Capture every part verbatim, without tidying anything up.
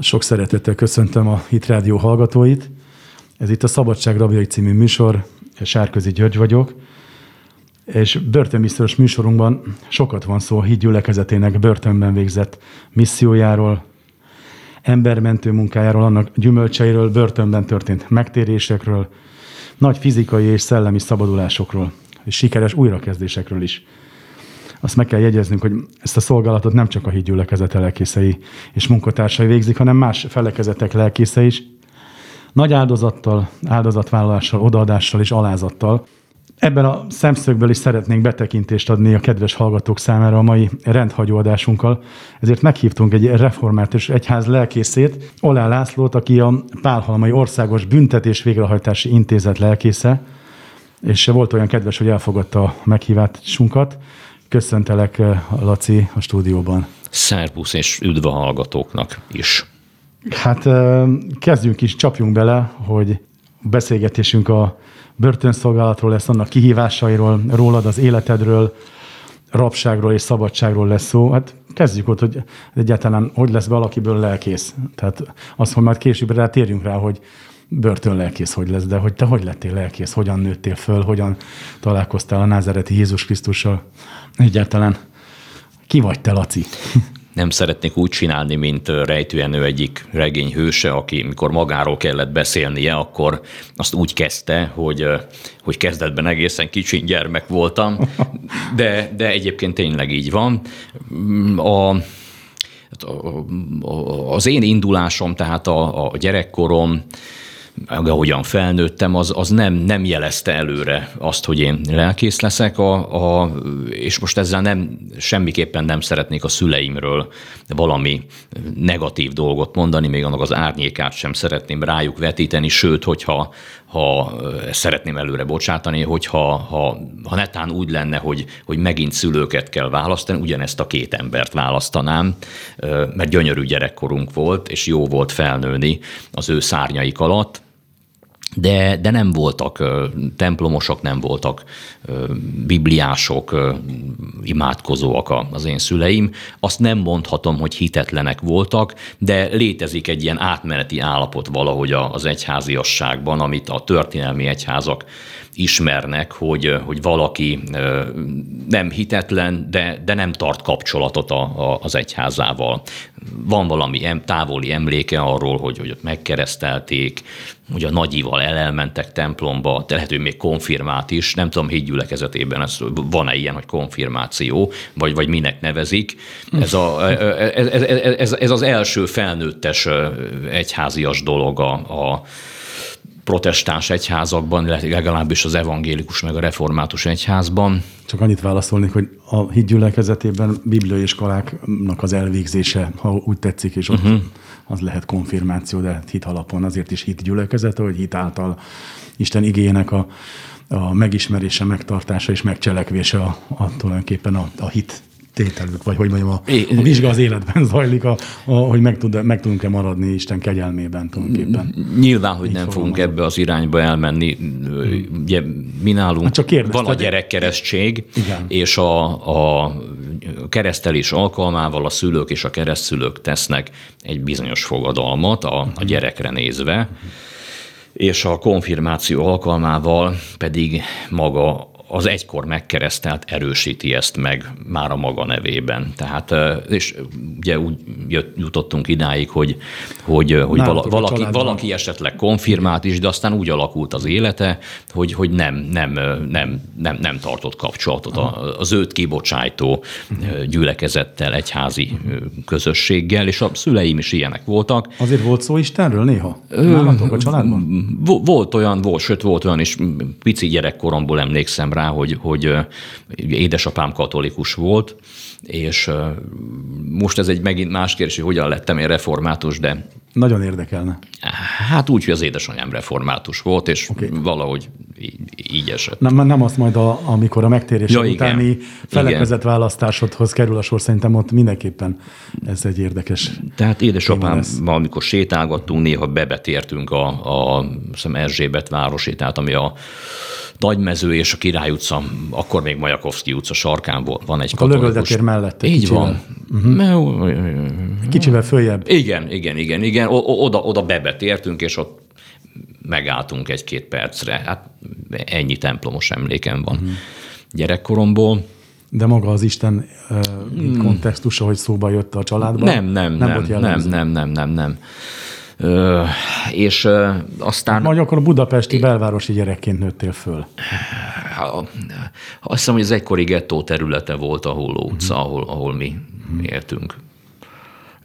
Sok szeretettel köszöntöm a há i té Rádió hallgatóit. Ez itt a Szabadság rabjai című műsor, Sárközi György vagyok, és börtönmissziós műsorunkban sokat van szó a há i té gyülekezetének börtönben végzett missziójáról, embermentő munkájáról, annak gyümölcseiről, börtönben történt megtérésekről, nagy fizikai és szellemi szabadulásokról, és sikeres újrakezdésekről is. Azt meg kell jegyeznünk, hogy ezt a szolgálatot nem csak a há i té gyülekezete lelkészei és munkatársai végzik, hanem más felekezetek lelkészei is. Nagy áldozattal, áldozatvállalással, odaadással és alázattal. Ebben a szemszögből is szeretnénk betekintést adni a kedves hallgatók számára a mai rendhagyó adásunkkal. Ezért meghívtunk egy református egyház lelkészét, Oláh Lászlót, aki a Pálhalmai Országos Büntetés Végrehajtási Intézet lelkésze, és volt olyan kedves, hogy elfogadta a meghívásunkat. Köszöntelek, Laci, a stúdióban. Szervusz, és üdv a hallgatóknak is. Hát kezdjünk is, csapjunk bele, hogy beszélgetésünk a börtönszolgálatról lesz, annak kihívásairól, rólad, az életedről, rabságról és szabadságról lesz szó. Hát kezdjük ott, hogy egyáltalán hogy lesz valakiből lelkész. Tehát azt, hogy majd később rá térjünk rá, hogy börtönlelkész hogy lesz, de hogy te hogy lettél lelkész, hogyan nőttél föl, hogyan találkoztál a názareti Jézus Krisztussal. Egyáltalán ki vagy te, Laci? Nem szeretnék úgy csinálni, mint Rejtőjenő egyik regény hőse, aki mikor magáról kellett beszélnie, akkor azt úgy kezdte, hogy, hogy kezdetben egészen kicsin gyermek voltam, de, de egyébként tényleg így van. A, az én indulásom, tehát a, a gyerekkorom, ahogyan felnőttem, az, az nem, nem jelezte előre azt, hogy én lelkész leszek, a, a, és most ezzel nem, semmiképpen nem szeretnék a szüleimről valami negatív dolgot mondani, még annak az árnyékát sem szeretném rájuk vetíteni, sőt, hogyha ha, szeretném előre bocsátani, hogyha ha, ha netán úgy lenne, hogy, hogy megint szülőket kell választani, ugyanezt a két embert választanám, mert gyönyörű gyerekkorunk volt, és jó volt felnőni az ő szárnyaik alatt. De, de nem voltak templomosok, nem voltak bibliások, imádkozóak az én szüleim. Azt nem mondhatom, hogy hitetlenek voltak, de létezik egy ilyen átmeneti állapot valahogy az egyháziasságban, amit a történelmi egyházak ismernek, hogy, hogy valaki nem hitetlen, de, de nem tart kapcsolatot a, a, az egyházával. Van valami em, távoli emléke arról, hogy, hogy ott megkeresztelték, hogy a nagyival elmentek templomba, tehát ő még konfirmált is, nem tudom, hídgyülekezetében ez, van-e ilyen, hogy konfirmáció, vagy, vagy minek nevezik. Ez, a, ez, ez, ez, ez az első felnőttes egyházias dolog a, a protestáns egyházakban, legalábbis az evangélikus meg a református egyházban. Csak annyit válaszolnék, hogy a hídgyülekezetében bibliai iskoláknak az elvégzése, ha úgy tetszik, és uh-huh. az lehet konfirmáció, de hit alapon azért is hídgyülekezete, hogy hit által Isten igéjének a, a megismerése, megtartása és megcselekvése a, a tulajdonképpen a, a hit tételük, vagy hogy mondjam, a, a vizsga az életben zajlik, a, a, hogy meg, tud, meg tudunk-e maradni Isten kegyelmében tulajdonképpen. Nyilván, hogy így nem fogunk maradni. Ebbe az irányba elmenni. Ugye, mi nálunk hát kérdez, van a gyerekkeresztség, és a, a keresztelés alkalmával a szülők és a keresztszülők tesznek egy bizonyos fogadalmat a, a gyerekre nézve, uh-huh. és a konfirmáció alkalmával pedig maga az egykor megkeresztelt erősíti ezt meg már a maga nevében. Tehát, és ugye úgy jutottunk idáig, hogy, hogy, hogy vala, valaki, valaki esetleg konfirmált is, de aztán úgy alakult az élete, hogy, hogy nem, nem, nem, nem, nem tartott kapcsolatot az őt kibocsájtó gyülekezettel, egyházi közösséggel, és a szüleim is ilyenek voltak. Azért volt szó Istenről néha? Nálatok a családban? Volt olyan, volt, sőt volt olyan, és pici gyerekkoromból emlékszem rá, hogy, hogy édesapám katolikus volt, és most ez egy megint más kérdés, hogy hogyan lettem én református, de... Nagyon érdekelne. Hát úgy, hogy az édesanyám református volt, és okay. valahogy így, így esett. Nem, nem az majd, a, amikor a megtérés ja, utáni igen. felekezett választásodhoz kerül a sor, szerintem ott mindenképpen ez egy érdekes. Tehát édesapámmal, amikor sétálgattunk, néha bebetértünk a, a Erzsébet városi, tehát ami a Nagymező és a Király utca, akkor még Majakovszki utca sarkán van egy katolikus. A Lövölde tér mellett. Így kicsivel. Van. Uh-huh. Kicsivel följebb. Igen, igen, igen, igen. Oda, oda bebetértünk, és ott megálltunk egy-két percre. Hát ennyi templomos emlékem van uh-huh. gyerekkoromból. De maga az Isten uh, hmm. kontextusa, hogy szóba jött a családban? Nem, nem, nem, nem, nem, nem, nem, nem, nem, nem. Ö, és ö, aztán... Majd akkor a budapesti é... belvárosi gyerekként nőttél föl. Azt hiszem, hogy ez egykori gettó területe volt a Holló utca, uh-huh. ahol, ahol mi uh-huh. éltünk.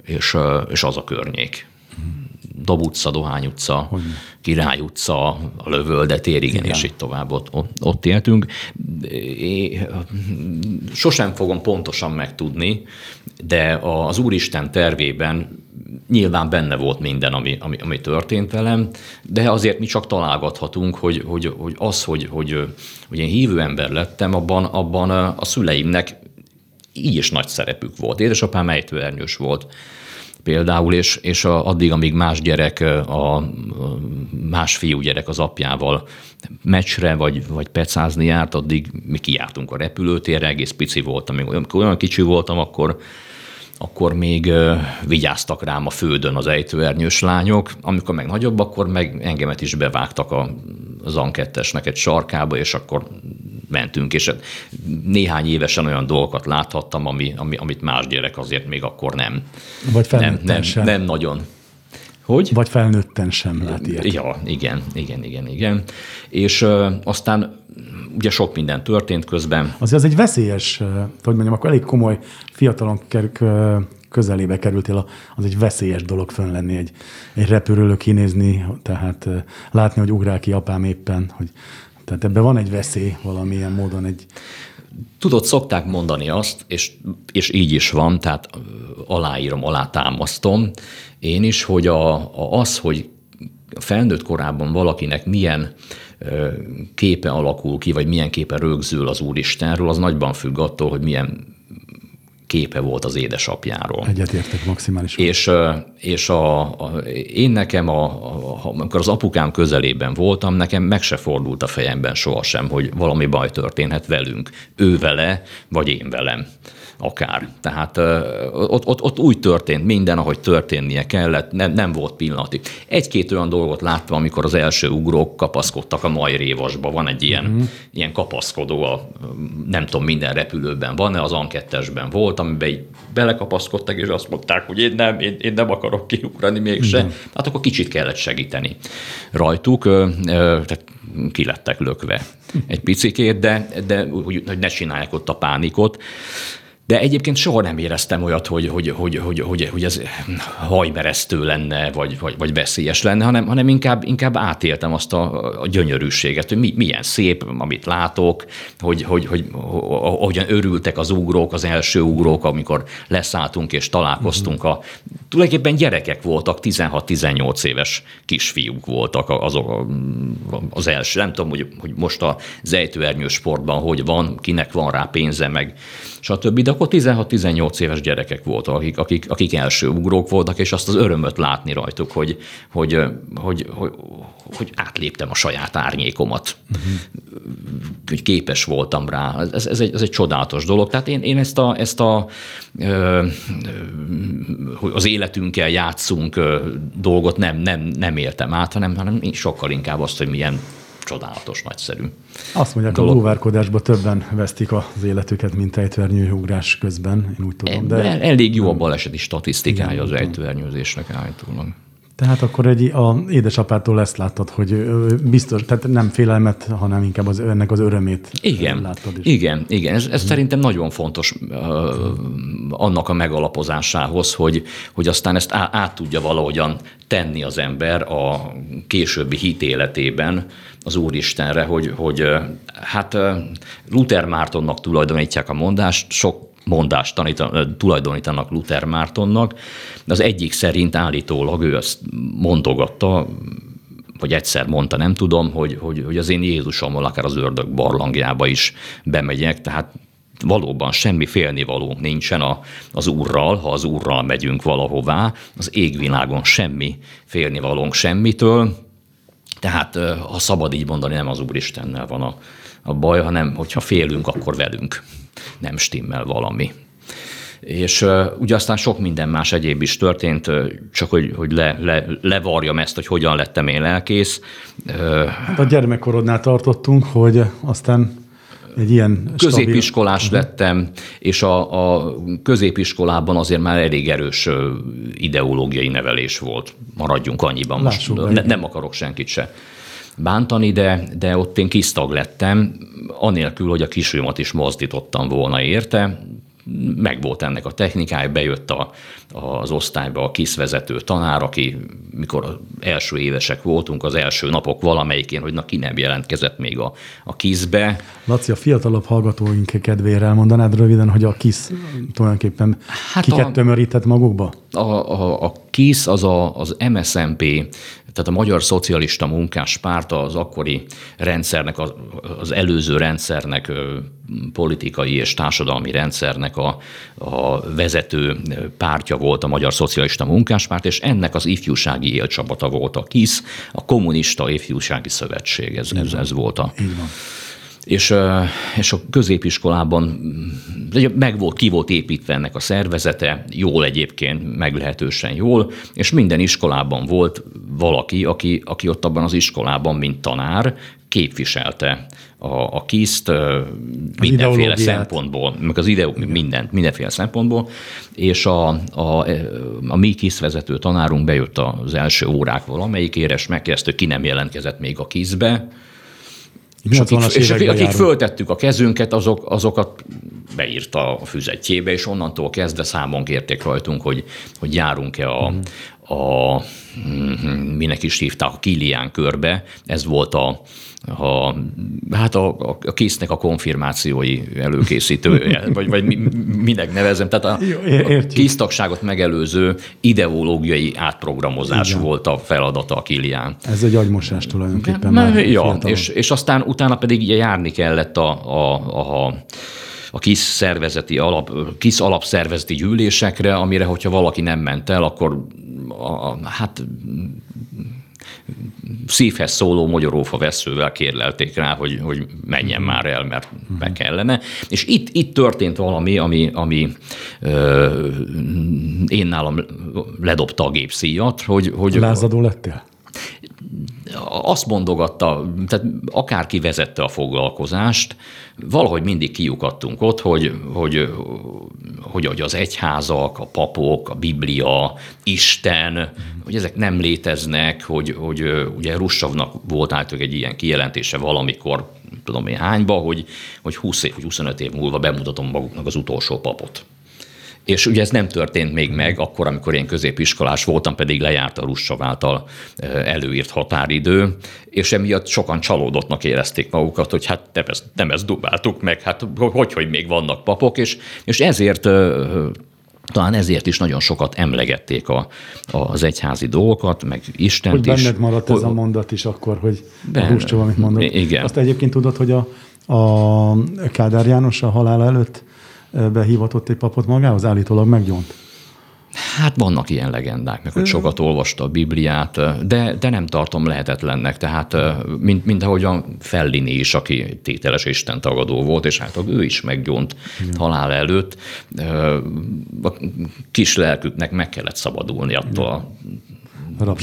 És, és az a környék. Uh-huh. Dob utca, Dohány utca, hogy? Király utca, a Lövölde tér, igen, igen, és így tovább ott, ott éltünk. É, sosem fogom pontosan megtudni, de az Úristen tervében nyilván benne volt minden, ami, ami, ami történt velem, de azért mi csak találgathatunk, hogy, hogy, hogy az, hogy, hogy, hogy én hívő ember lettem, abban, abban a szüleimnek így is nagy szerepük volt. Édesapám ejtőernyős volt például, és, és addig, amíg más gyerek, a, a más fiú gyerek az apjával meccsre vagy, vagy pecázni járt, addig mi kijártunk a repülőtérre, egész pici voltam. Amikor olyan kicsi voltam, akkor akkor még vigyáztak rám a földön az ejtőernyős lányok, amikor meg nagyobb, akkor meg engemet is bevágtak a zankettesnek egy sarkába, és akkor mentünk, és néhány évesen olyan dolgokat láthattam, ami, ami, amit más gyerek azért még akkor nem. Vagy felnőtten nem, nem, sem. Nem nagyon. Hogy? Vagy felnőtten sem lát ilyet. Ja, igen, igen, igen, igen. És ö, aztán ugye sok minden történt közben. Azért az egy veszélyes, hogy mondjam, akkor elég komoly fiatalon közelébe kerültél, az egy veszélyes dolog fönn lenni, egy, egy repülőről kinézni, tehát látni, hogy ugrál ki apám éppen, hogy tehát ebben van egy veszély valamilyen módon. Egy... Tudod, szokták mondani azt, és, és így is van, tehát aláírom, alátámasztom én is, hogy a, a az, hogy felnőtt korában valakinek milyen képe alakul ki, vagy milyen képe rögzül az Úristenről, az nagyban függ attól, hogy milyen képe volt az édesapjáról. Egyetértek maximálisan. És, és a, a, én nekem, a, a, amikor az apukám közelében voltam, nekem meg se fordult a fejemben sohasem, hogy valami baj történhet velünk. Ő vele, vagy én velem. Akár. Tehát ott, ott, ott úgy történt minden, ahogy történnie kellett, nem, nem volt pillanatig. Egy-két olyan dolgot láttam, amikor az első ugrók kapaszkodtak a majrévasba. Van egy ilyen, mm. ilyen kapaszkodó, a, nem tudom, minden repülőben van-e, az ankettesben volt, amiben így belekapaszkodtak, és azt mondták, hogy én nem, én, én nem akarok kiugrani mégse. Mm. Hát akkor kicsit kellett segíteni rajtuk, tehát ki lettek lökve egy picikét, de, de hogy ne csinálják ott a pánikot. De egyébként soha nem éreztem olyat, hogy, hogy, hogy, hogy, hogy, hogy ez hajmeresztő lenne, vagy, vagy, vagy veszélyes lenne, hanem, hanem inkább, inkább átéltem azt a, a gyönyörűséget, hogy mi, milyen szép, amit látok, hogy, hogy, hogy ahogyan örültek az ugrók, az első ugrók, amikor leszálltunk és találkoztunk. A, tulajdonképpen gyerekek voltak, tizenhat-tizennyolc éves kisfiúk voltak azok az első. Nem tudom, hogy, hogy most az ejtőernyős sportban hogy van, kinek van rá pénze, meg stb. De akkor tizenhat-tizennyolc éves gyerekek voltak, akik, akik, akik első ugrók voltak, és azt az örömöt látni rajtuk, hogy, hogy, hogy, hogy, hogy átléptem a saját árnyékomat, uh-huh. hogy képes voltam rá. Ez, ez, egy, ez egy csodálatos dolog. Tehát én, én ezt a, ezt a hogy az életünkkel játszunk dolgot nem, nem, nem éltem át, hanem, hanem sokkal inkább azt, hogy milyen csodálatos, nagyszerű. Azt mondják, dolog. A búvárkodásban többen vesztik az életüket, mint ejtőernyőugrás közben, én úgy tudom. De el, elég jó nem. A baleseti statisztikája igen, az ejtőernyőzésnek állítólag. Tehát akkor egy, a édesapától ezt láttad, hogy biztos, tehát nem félelmet, hanem inkább az, ennek az örömét igen, láttad is. Igen, igen. Ez, ez hmm. szerintem nagyon fontos uh, annak a megalapozásához, hogy, hogy aztán ezt á, át tudja valahogyan tenni az ember a későbbi hitéletében az Úristenre, hogy, hogy hát Luther Mártonnak tulajdonítják a mondást, sok mondást tanítan, tulajdonítanak Luther Mártonnak, de az egyik szerint állítólag ő azt mondogatta, vagy egyszer mondta, nem tudom, hogy, hogy, hogy az én Jézusommal akár az ördög barlangjába is bemegyek, tehát valóban semmi félnivalónk nincsen a, az Úrral, ha az Úrral megyünk valahová, az égvilágon semmi félnivalónk semmitől, tehát ha szabad így mondani, nem az Úristennel van a, a baj, hanem hogyha félünk, akkor velünk nem stimmel valami. És uh, ugye aztán sok minden más egyéb is történt, uh, csak hogy, hogy le, le, levarjam ezt, hogy hogyan lettem én lelkész. Uh, hát a gyermekkorodnál tartottunk, hogy aztán egy ilyen középiskolás stabil... lettem, és a, a középiskolában azért már elég erős ideológiai nevelés volt. Maradjunk annyiban. Lássuk most. Ne, nem akarok senkit se bántani, de, de ott én KISZ tag lettem, anélkül, hogy a kisfimat is mozdítottam volna érte. Megvolt ennek a technikája, bejött a, az osztályba a KISZ vezető tanár, aki mikor első évesek voltunk, az első napok valamelyikén, hogy na ki nem jelentkezett még a, a KISZ-be. Laci, a fiatalabb hallgatóink kedvére elmondanád röviden, hogy a KISZ tulajdonképpen hát kiket a, tömörített magukba? A, a, a KISZ az a, az em es em pé, tehát a Magyar Szocialista Munkáspárt az akkori rendszernek, az előző rendszernek, politikai és társadalmi rendszernek a, a vezető pártja volt a Magyar Szocialista Munkáspárt, és ennek az ifjúsági élcsapata volt a KISZ, a Kommunista Ifjúsági Szövetség, ez, ez, ez volt a... Így van. És, és a középiskolában meg volt, ki volt építve ennek a szervezete, jól egyébként, meglehetősen jól, és minden iskolában volt valaki, aki, aki ott abban az iskolában, mint tanár, képviselte a, a KISZ-t mindenféle szempontból, meg az ide, mindent, mindenféle szempontból, és a, a, a mi KISZ vezető tanárunk bejött az első órák valamelyikére, és megkérdezte, ki nem jelentkezett még a KISZ-be, és akik, és akik föltettük a kezünket, azok, azokat beírta a füzetjébe, és onnantól kezdve számon kérték rajtunk, hogy, hogy járunk-e a, mm. a, minek is hívták, a Kilián körbe. Ez volt a, a, hát a, a KISZ-nek a konfirmációi előkészítője, vagy, vagy minek nevezem. Tehát a, a KISZ tagságot megelőző ideológiai átprogramozás igen. volt a feladata a Kilián. Ez egy agymosás tulajdonképpen. Már ja, és, és aztán utána pedig így járni kellett a... a, a a KISZ szervezeti alap, KISZ alapszervezeti gyűlésekre, amire, hogyha valaki nem ment el, akkor a, a, hát szívhez szóló mogyorófa vesszővel kérlelték rá, hogy, hogy menjen már el, mert meg kellene. És itt, itt történt valami, ami, ami ö, én nálam ledobta a gépszíjat. Hogy, hogy lázadó lettél? Azt mondogatta, tehát akárki vezette a foglalkozást, valahogy mindig kijukadtunk ott, hogy, hogy, hogy, hogy az egyházak, a papok, a Biblia, Isten, hogy ezek nem léteznek, hogy, hogy ugye Russovnak volt általában egy ilyen kijelentése valamikor, tudom én hányba, hogy, hogy húsz év, vagy huszonöt év múlva bemutatom maguknak az utolsó papot. És ugye ez nem történt még meg akkor, amikor én középiskolás voltam, pedig lejárt a Russov által előírt határidő, és emiatt sokan csalódottnak érezték magukat, hogy hát nem ezt, nem ezt dubáltuk meg, hát hogy, hogy még vannak papok, és, és ezért, talán ezért is nagyon sokat emlegették a, az egyházi dolgokat, meg Istent hogy is. Hogy benned maradt ez a mondat is akkor, hogy ben, a Russov, amit mondott. Igen. Azt egyébként tudod, hogy a, a Kádár János a halála előtt behívatott egy papot magához, állítólag meggyont. Hát vannak ilyen legendák, meg hogy sokat olvasta a Bibliát, de, de nem tartom lehetetlennek. Tehát, mint, mint ahogy a Fellini is, aki tételes istentagadó volt, és hát ő is meggyont igen. halál előtt. A kis lelküknek meg kellett szabadulni attól a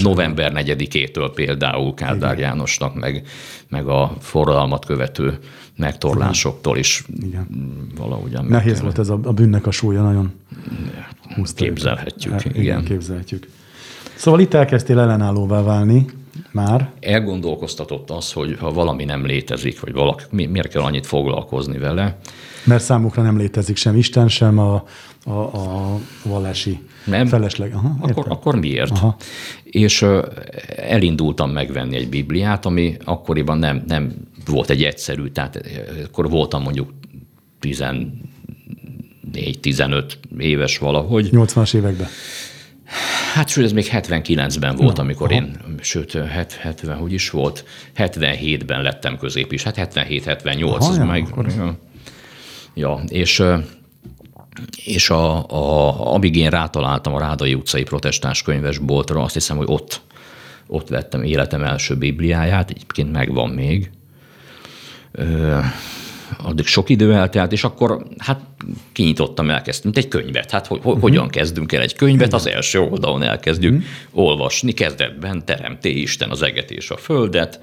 november negyedikétől például Kádár igen. Jánosnak, meg, meg a forradalmat követő megtorlásoktól is igen. valahogyan. Nehéz kell. Volt ez a, a bűnnek a súlya, nagyon képzelhetjük. El, igen. igen, képzelhetjük. Szóval itt elkezdtél ellenállóvá válni már. Elgondolkoztatott az, hogy ha valami nem létezik, vagy valaki, mi, miért kell annyit foglalkozni vele. Mert számukra nem létezik sem Isten, sem a, a, a vallási nem. felesleg. Aha, akkor, akkor miért? Aha. És ö, elindultam megvenni egy Bibliát, ami akkoriban nem, nem volt egy egyszerű, tehát akkor voltam mondjuk tizennégy-tizenöt éves valahogy. nyolcvanas években. Hát sőt, ez még hetvenkilencben volt, no, amikor aha. én, sőt, hetven, hogy is volt, hetvenhétben lettem középis, hát hetvenhét hetvennyolc, aha, ez jaj, meg... Ja. ja, és... és a, a, amíg én rátaláltam a Ráday utcai protestáns könyvesboltra, azt hiszem, hogy ott, ott vettem életem első bibliáját, egyébként megvan még. Ö, addig sok idő eltelt, és akkor hát kinyitottam, elkezdtem, mint egy könyvet. Hát ho, ho, uh-huh. hogyan kezdünk el egy könyvet? Az első oldalon elkezdjük uh-huh. olvasni. Kezdetben teremté Isten az eget és a földet.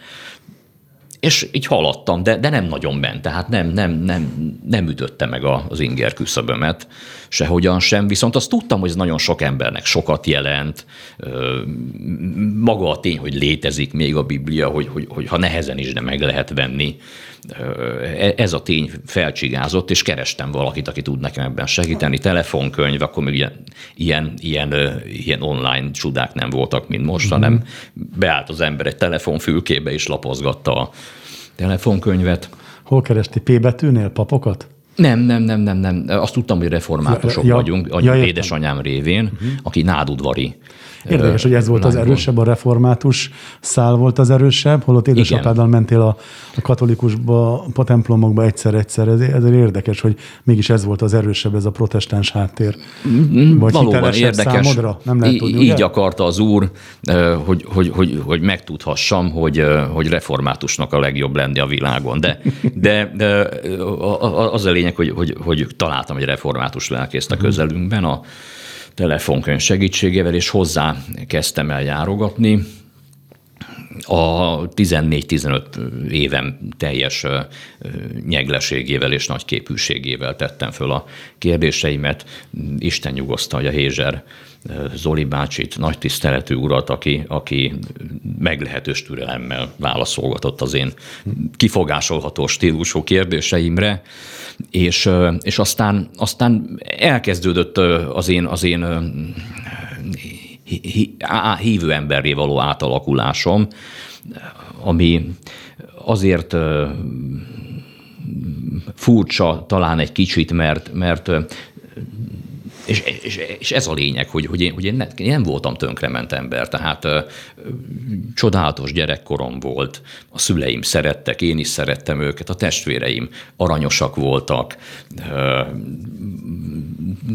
És így haladtam, de, de nem nagyon ment, tehát nem, nem, nem, nem ütötte meg az inger küszöbömet sehogyan sem, viszont azt tudtam, hogy ez nagyon sok embernek sokat jelent, maga a tény, hogy létezik még a Biblia, hogy, hogy, hogy ha nehezen is, de meg lehet venni. Ez a tény felcsigázott, és kerestem valakit, aki tud nekem ebben segíteni, telefonkönyv, akkor még ilyen, ilyen, ilyen, ilyen online csodák nem voltak, mint most, mm-hmm. hanem beállt az ember egy telefonfülkébe, és lapozgatta a telefonkönyvet. Hol keresti? P betűnél papokat? Nem, nem, nem, nem, nem. Azt tudtam, hogy reformátusok ja, vagyunk, ja, ja, édesanyám révén, uh-huh. aki nádudvari. Érdekes, hogy ez volt Nádudvar. Az erősebb, a református szál volt az erősebb, holott édesapáddal mentél a, a katolikusba, a templomokba egyszer-egyszer. Ez, ez érdekes, hogy mégis ez volt az erősebb, ez a protestáns háttér. Vagy valóban érdekes. Számodra? Nem lehet I- tudni, így ugye? Akarta az Úr, hogy, hogy, hogy, hogy megtudhassam, hogy, hogy reformátusnak a legjobb lenni a világon. De, de, de az elég Hogy, hogy, hogy találtam egy református lelkészt a közelünkben a telefonkönyv segítségével, és hozzá kezdtem el járogatni. A tizennégy-tizenöt évem teljes nyegleségével és nagy képűségével tettem föl a kérdéseimet. Isten nyugosztalja Hézser Zoli bácsit, nagy tiszteletű urat, aki, aki meglehetős türelemmel válaszolgatott az én kifogásolható stílusú kérdéseimre, és, és aztán, aztán elkezdődött az én, az én hívő emberré való átalakulásom, ami azért furcsa talán egy kicsit, mert, mert És, és, és ez a lényeg, hogy, hogy, én, hogy én, ne, én nem voltam tönkrement ember, tehát ö, csodálatos gyerekkorom volt, a szüleim szerettek, én is szerettem őket, a testvéreim aranyosak voltak, ö,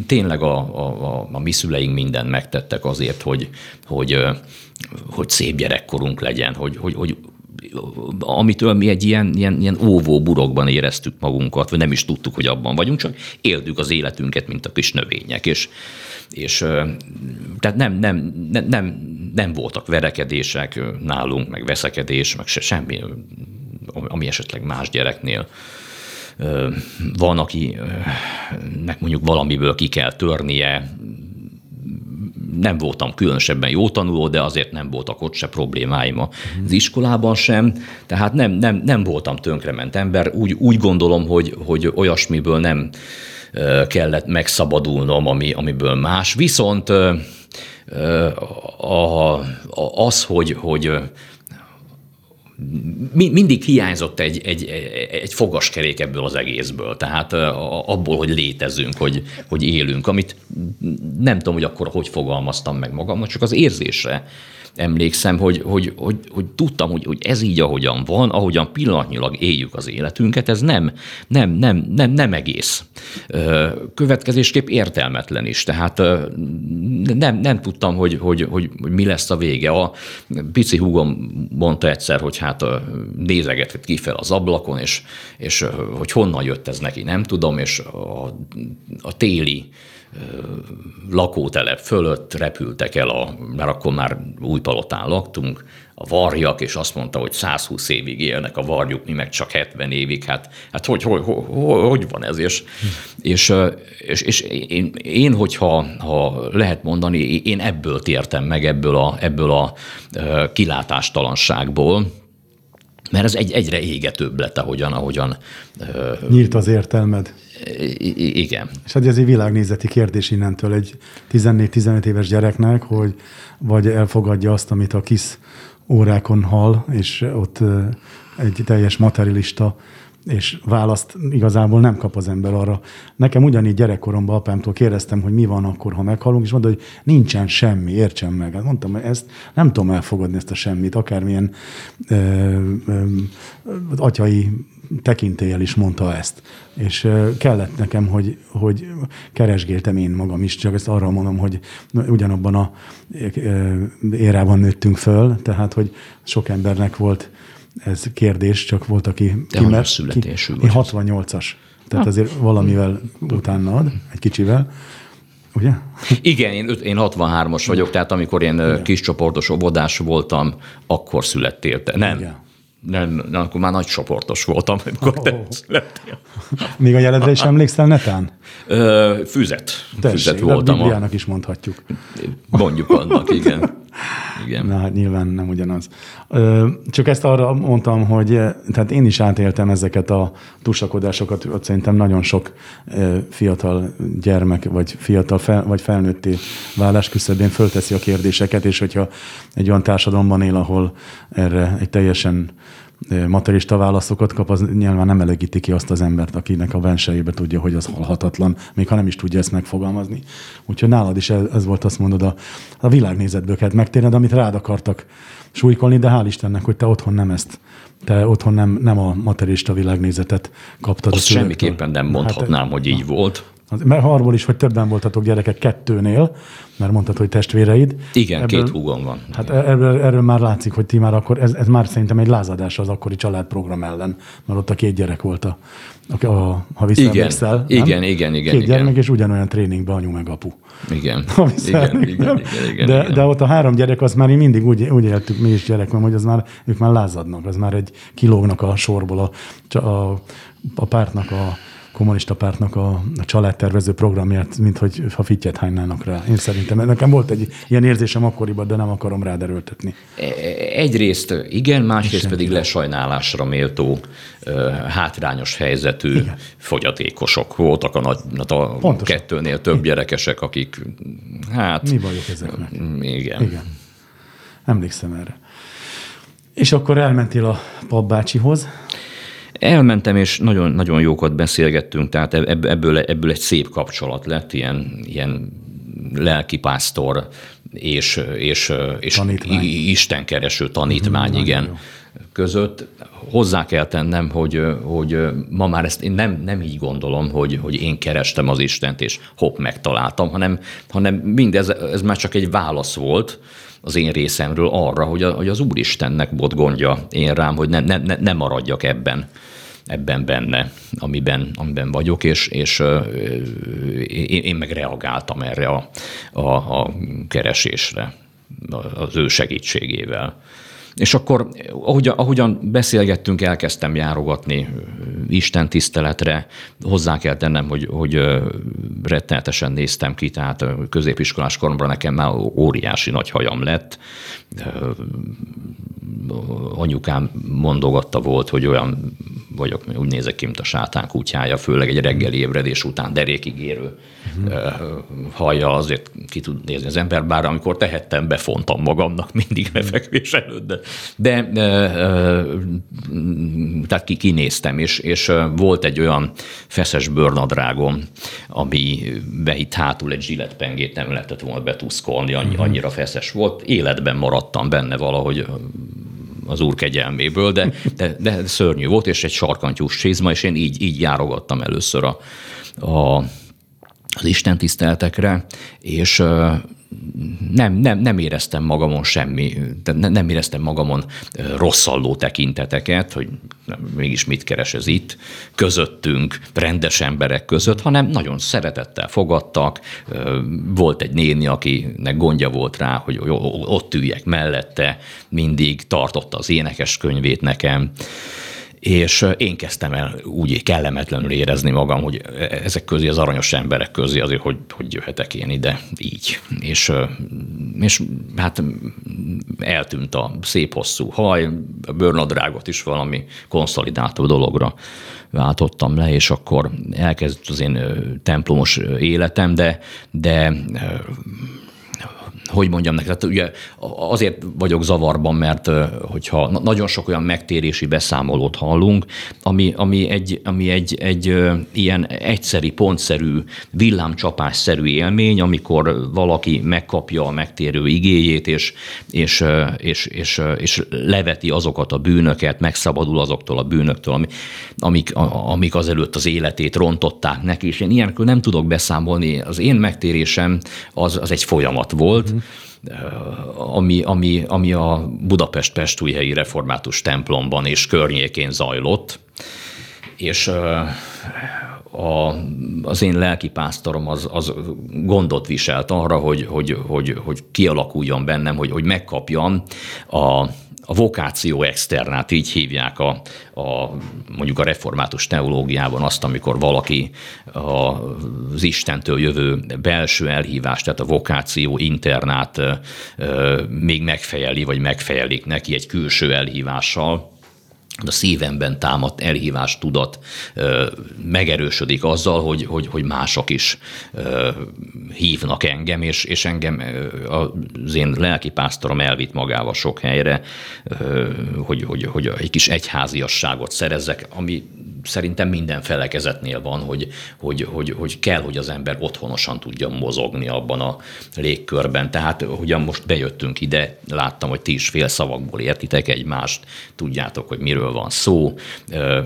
tényleg a, a, a, a mi szüleink mindent megtettek azért, hogy, hogy, ö, hogy szép gyerekkorunk legyen, hogy, hogy, hogy amitől mi egy ilyen, ilyen, ilyen óvó burokban éreztük magunkat, vagy nem is tudtuk, hogy abban vagyunk, csak éltük az életünket, mint a kis növények. És, és tehát nem, nem, nem, nem voltak verekedések nálunk, meg veszekedés, meg se, semmi, ami esetleg más gyereknél van, akinek mondjuk valamiből ki kell törnie. Nem voltam különösebben jó tanuló, de azért nem voltak ott se problémáim az iskolában sem, tehát nem, nem, nem voltam tönkrement ember. Úgy, úgy gondolom, hogy, hogy olyasmiből nem kellett megszabadulnom, ami, amiből más. Viszont az, hogy, hogy mindig hiányzott egy, egy, egy fogaskerék ebből az egészből, tehát abból, hogy létezünk, hogy, hogy élünk, amit nem tudom, hogy akkor hogy fogalmaztam meg magam, csak az érzésre emlékszem, hogy, hogy, hogy, hogy tudtam, hogy, hogy ez így, ahogyan van, ahogyan pillanatnyilag éljük az életünket, ez nem, nem, nem, nem, nem egész. Következésképp értelmetlen is, tehát nem, nem tudtam, hogy, hogy, hogy, hogy mi lesz a vége. A pici húgom mondta egyszer, hogy hát nézegetett ki fel az ablakon, és, és hogy honnan jött ez neki, nem tudom, és a, a téli lakótelep fölött repültek el, a, mert akkor már Újpalotán laktunk, a varjak, és azt mondta, hogy százhúsz évig élnek a varjuk, mi meg csak hetven évig, hát, hát hogy, hogy, hogy, hogy van ez? És, és, és, és én, én, hogyha ha lehet mondani, én ebből tértem meg, ebből a, ebből a kilátástalanságból, mert ez egy, egyre égetőbb lett, ahogyan, ahogyan... Nyílt az értelmed. I- igen. És hát ez egy világnézeti kérdés innentől egy tizennégy-tizenöt éves gyereknek, hogy vagy elfogadja azt, amit a KISZ órákon hall, és ott egy teljes materialista és választ igazából nem kap az ember arra. Nekem ugyanígy gyerekkoromban apámtól kérdeztem, hogy mi van akkor, ha meghalunk, és mondta, hogy nincsen semmi, értsen meg. Hát mondtam, hogy ezt nem tudom elfogadni, ezt a semmit, akármilyen ö, ö, atyai tekintéllyel is mondta ezt. És ö, kellett nekem, hogy, hogy keresgéltem én magam is, csak ezt arra mondom, hogy ugyanabban a ö, érában nőttünk föl, tehát, hogy sok embernek volt ez kérdés, csak volt, aki... Te kimer, születésű ki, vagy? hatvannyolcas. Tehát ha. azért valamivel utána ad, egy kicsivel. Ugye? Igen, én, én hatvanhármas vagyok, tehát amikor én igen. kiscsoportos óvodás voltam, akkor születtél te. Nem. Igen. Nem, nem, akkor már nagy csoportos voltam, amikor oh. te születtél. Még a jeledre is emlékszel netán? Ö, füzet. Tessék, füzet voltam. A Bibliának is mondhatjuk. Mondjuk annak, igen. igen. Na hát nyilván nem ugyanaz. Ö, csak ezt arra mondtam, hogy tehát én is átéltem ezeket a tusakodásokat, ott szerintem nagyon sok fiatal gyermek, vagy fiatal fel, vagy felnőtté válás küszöbén fölteszi a kérdéseket, és hogyha egy olyan társadalomban él, ahol erre egy teljesen materialista válaszokat kap, az nyilván nem elégíti ki azt az embert, akinek a bensejében tudja, hogy az halhatatlan, még ha nem is tudja ezt megfogalmazni. Úgyhogy nálad is ez volt, azt mondod, a, a világnézetből kellett megtérned, amit rád akartak súlykolni, de hál' Istennek, hogy te otthon nem ezt, te otthon nem, nem a materialista világnézetet kaptad. Azt semmiképpen nem mondhatnám, hát, hogy így na. volt. Mert arról is, hogy többen voltatok gyerekek kettőnél, mert mondtad, hogy testvéreid. Igen, ebből, két húgom van. Hát erről, erről már látszik, hogy ti már akkor, ez, ez már szerintem egy lázadás az akkori családprogram ellen, mert ott a két gyerek volt, a, a, a, ha visszaemlékszel. Igen, igen, igen, igen. Két igen. gyermek, és ugyanolyan tréningben anyu meg apu. Igen, igen, igen, igen. De, de ott a három gyerek, azt már mindig úgy, úgy éltük mi is gyerekben, hogy az már, ők már lázadnak, az már egy kilógnak a sorból a, a, a pártnak a Kommunista Pártnak a, a családtervező programját, mint hogy ha fittyet hánynának rá. Én szerintem. Nekem volt egy ilyen érzésem akkoriban, de nem akarom rád erőltetni. Egyrészt igen, másrészt pedig lesajnálásra méltó hátrányos helyzetű igen. fogyatékosok voltak a, nagy, a kettőnél több gyerekesek, akik hát... Mi vagyok ezeknek? Igen. igen. Emlékszem erre. És akkor elmentél a papbácsihoz. Elmentem, és nagyon-nagyon jókat beszélgettünk, tehát ebből, ebből egy szép kapcsolat lett, ilyen, ilyen lelkipásztor és, és, és tanítvány. Istenkereső tanítmány, mm-hmm, igen, között. Hozzá kell tennem, hogy, hogy ma már ezt én nem, nem így gondolom, hogy, hogy én kerestem az Istent, és hopp, megtaláltam, hanem, hanem mindez ez már csak egy válasz volt az én részemről arra, hogy, a, hogy az Úristennek volt gondja én rám, hogy ne, ne, ne maradjak ebben, ebben benne, amiben, amiben vagyok, és, és ö, én, én meg reagáltam erre a, a, a keresésre az ő segítségével. És akkor, ahogyan, ahogyan beszélgettünk, elkezdtem járogatni Isten tiszteletre. Hozzá kell tennem, hogy, hogy rettenetesen néztem ki, tehát középiskolás koromban nekem már óriási nagy hajam lett. Anyukám mondogatta volt, hogy olyan vagyok, úgy nézek ki, mint a sátán kutyája, főleg egy reggeli ébredés után derékig érő haja, azért ki tud nézni az ember, bár amikor tehettem, befontam magamnak mindig lefekvés előtt, de, de tehát ki kinéztem, és, és volt egy olyan feszes bőrnadrágom, ami behitt hátul egy zsilettpengét nem lehetett volna betuszkolni, annyi, annyira feszes volt, életben maradtam benne valahogy az Úr kegyelméből, de, de, de szörnyű volt, és egy sarkantyús csizma, és én így, így járogattam először a, a az Isten tiszteletekre, és nem, nem, nem éreztem magamon semmi, nem éreztem magamon rosszalló tekinteteket, hogy mégis mit keres ez itt, közöttünk, rendes emberek között, hanem nagyon szeretettel fogadtak. Volt egy néni, akinek gondja volt rá, hogy ott üljek mellette, mindig tartotta az énekeskönyvét nekem. És én kezdtem el úgy kellemetlenül érezni magam, hogy ezek közé, az aranyos emberek közé azért, hogy, hogy jöhetek én ide így. És, és hát eltűnt a szép hosszú haj, a bőrnadrágot is valami konszolidáltó dologra váltottam le, és akkor elkezdett az én templomos életem, de, de hogy mondjam neked, hát ugye azért vagyok zavarban, mert hogyha nagyon sok olyan megtérési beszámolót hallunk, ami, ami, egy, ami egy, egy ilyen egyszeri, pontszerű, villámcsapásszerű élmény, amikor valaki megkapja a megtérő igéjét, és, és, és, és, és leveti azokat a bűnöket, megszabadul azoktól a bűnöktől, amik, amik azelőtt az életét rontották neki, és én ilyenkor nem tudok beszámolni. Az én megtérésem az, az egy folyamat volt, Ami, ami, ami a Budapest-Pestújhelyi református templomban és környékén zajlott, és a, az én lelkipásztorom az, az gondot viselt arra, hogy, hogy, hogy, hogy kialakuljon bennem, hogy, hogy megkapjam a A vokáció externát, így hívják a, a, mondjuk a református teológiában azt, amikor valaki a, az Istentől jövő belső elhívást, tehát a vokáció internát e, még megfejeli, vagy megfejelik neki egy külső elhívással. A szívemben támadt elhívás tudat megerősödik azzal, hogy, hogy, hogy mások is hívnak engem, és, és engem az én lelkipásztorom elvitt magával sok helyre, hogy, hogy, hogy egy kis egyháziasságot szerezzek, ami szerintem minden felekezetnél van, hogy, hogy, hogy, hogy kell, hogy az ember otthonosan tudja mozogni abban a légkörben. Tehát, hogyan most bejöttünk ide, láttam, hogy ti is fél szavakból értitek egymást, tudjátok, hogy miről van szó,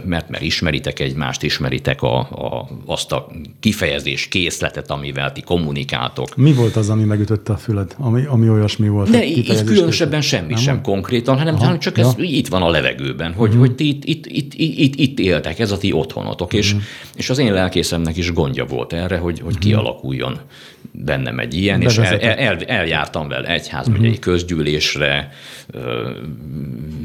mert, mert ismeritek egymást, ismeritek a, a, azt a kifejezés készletet, amivel ti kommunikáltok. Mi volt az, ami megütötte a füled? Ami, ami olyasmi volt? De itt különösebben semmi nem? sem konkrétan, hanem, Aha, hanem csak ja. ez itt van a levegőben, hogy, mm. hogy ti itt, itt, itt, itt, itt éltek, ez a ti otthonotok, mm. és, és az én lelkészemnek is gondja volt erre, hogy, hogy mm. kialakuljon bennem egy ilyen, Bevezetek. és el, el, eljártam vele egyházmegyei mm. közgyűlésre,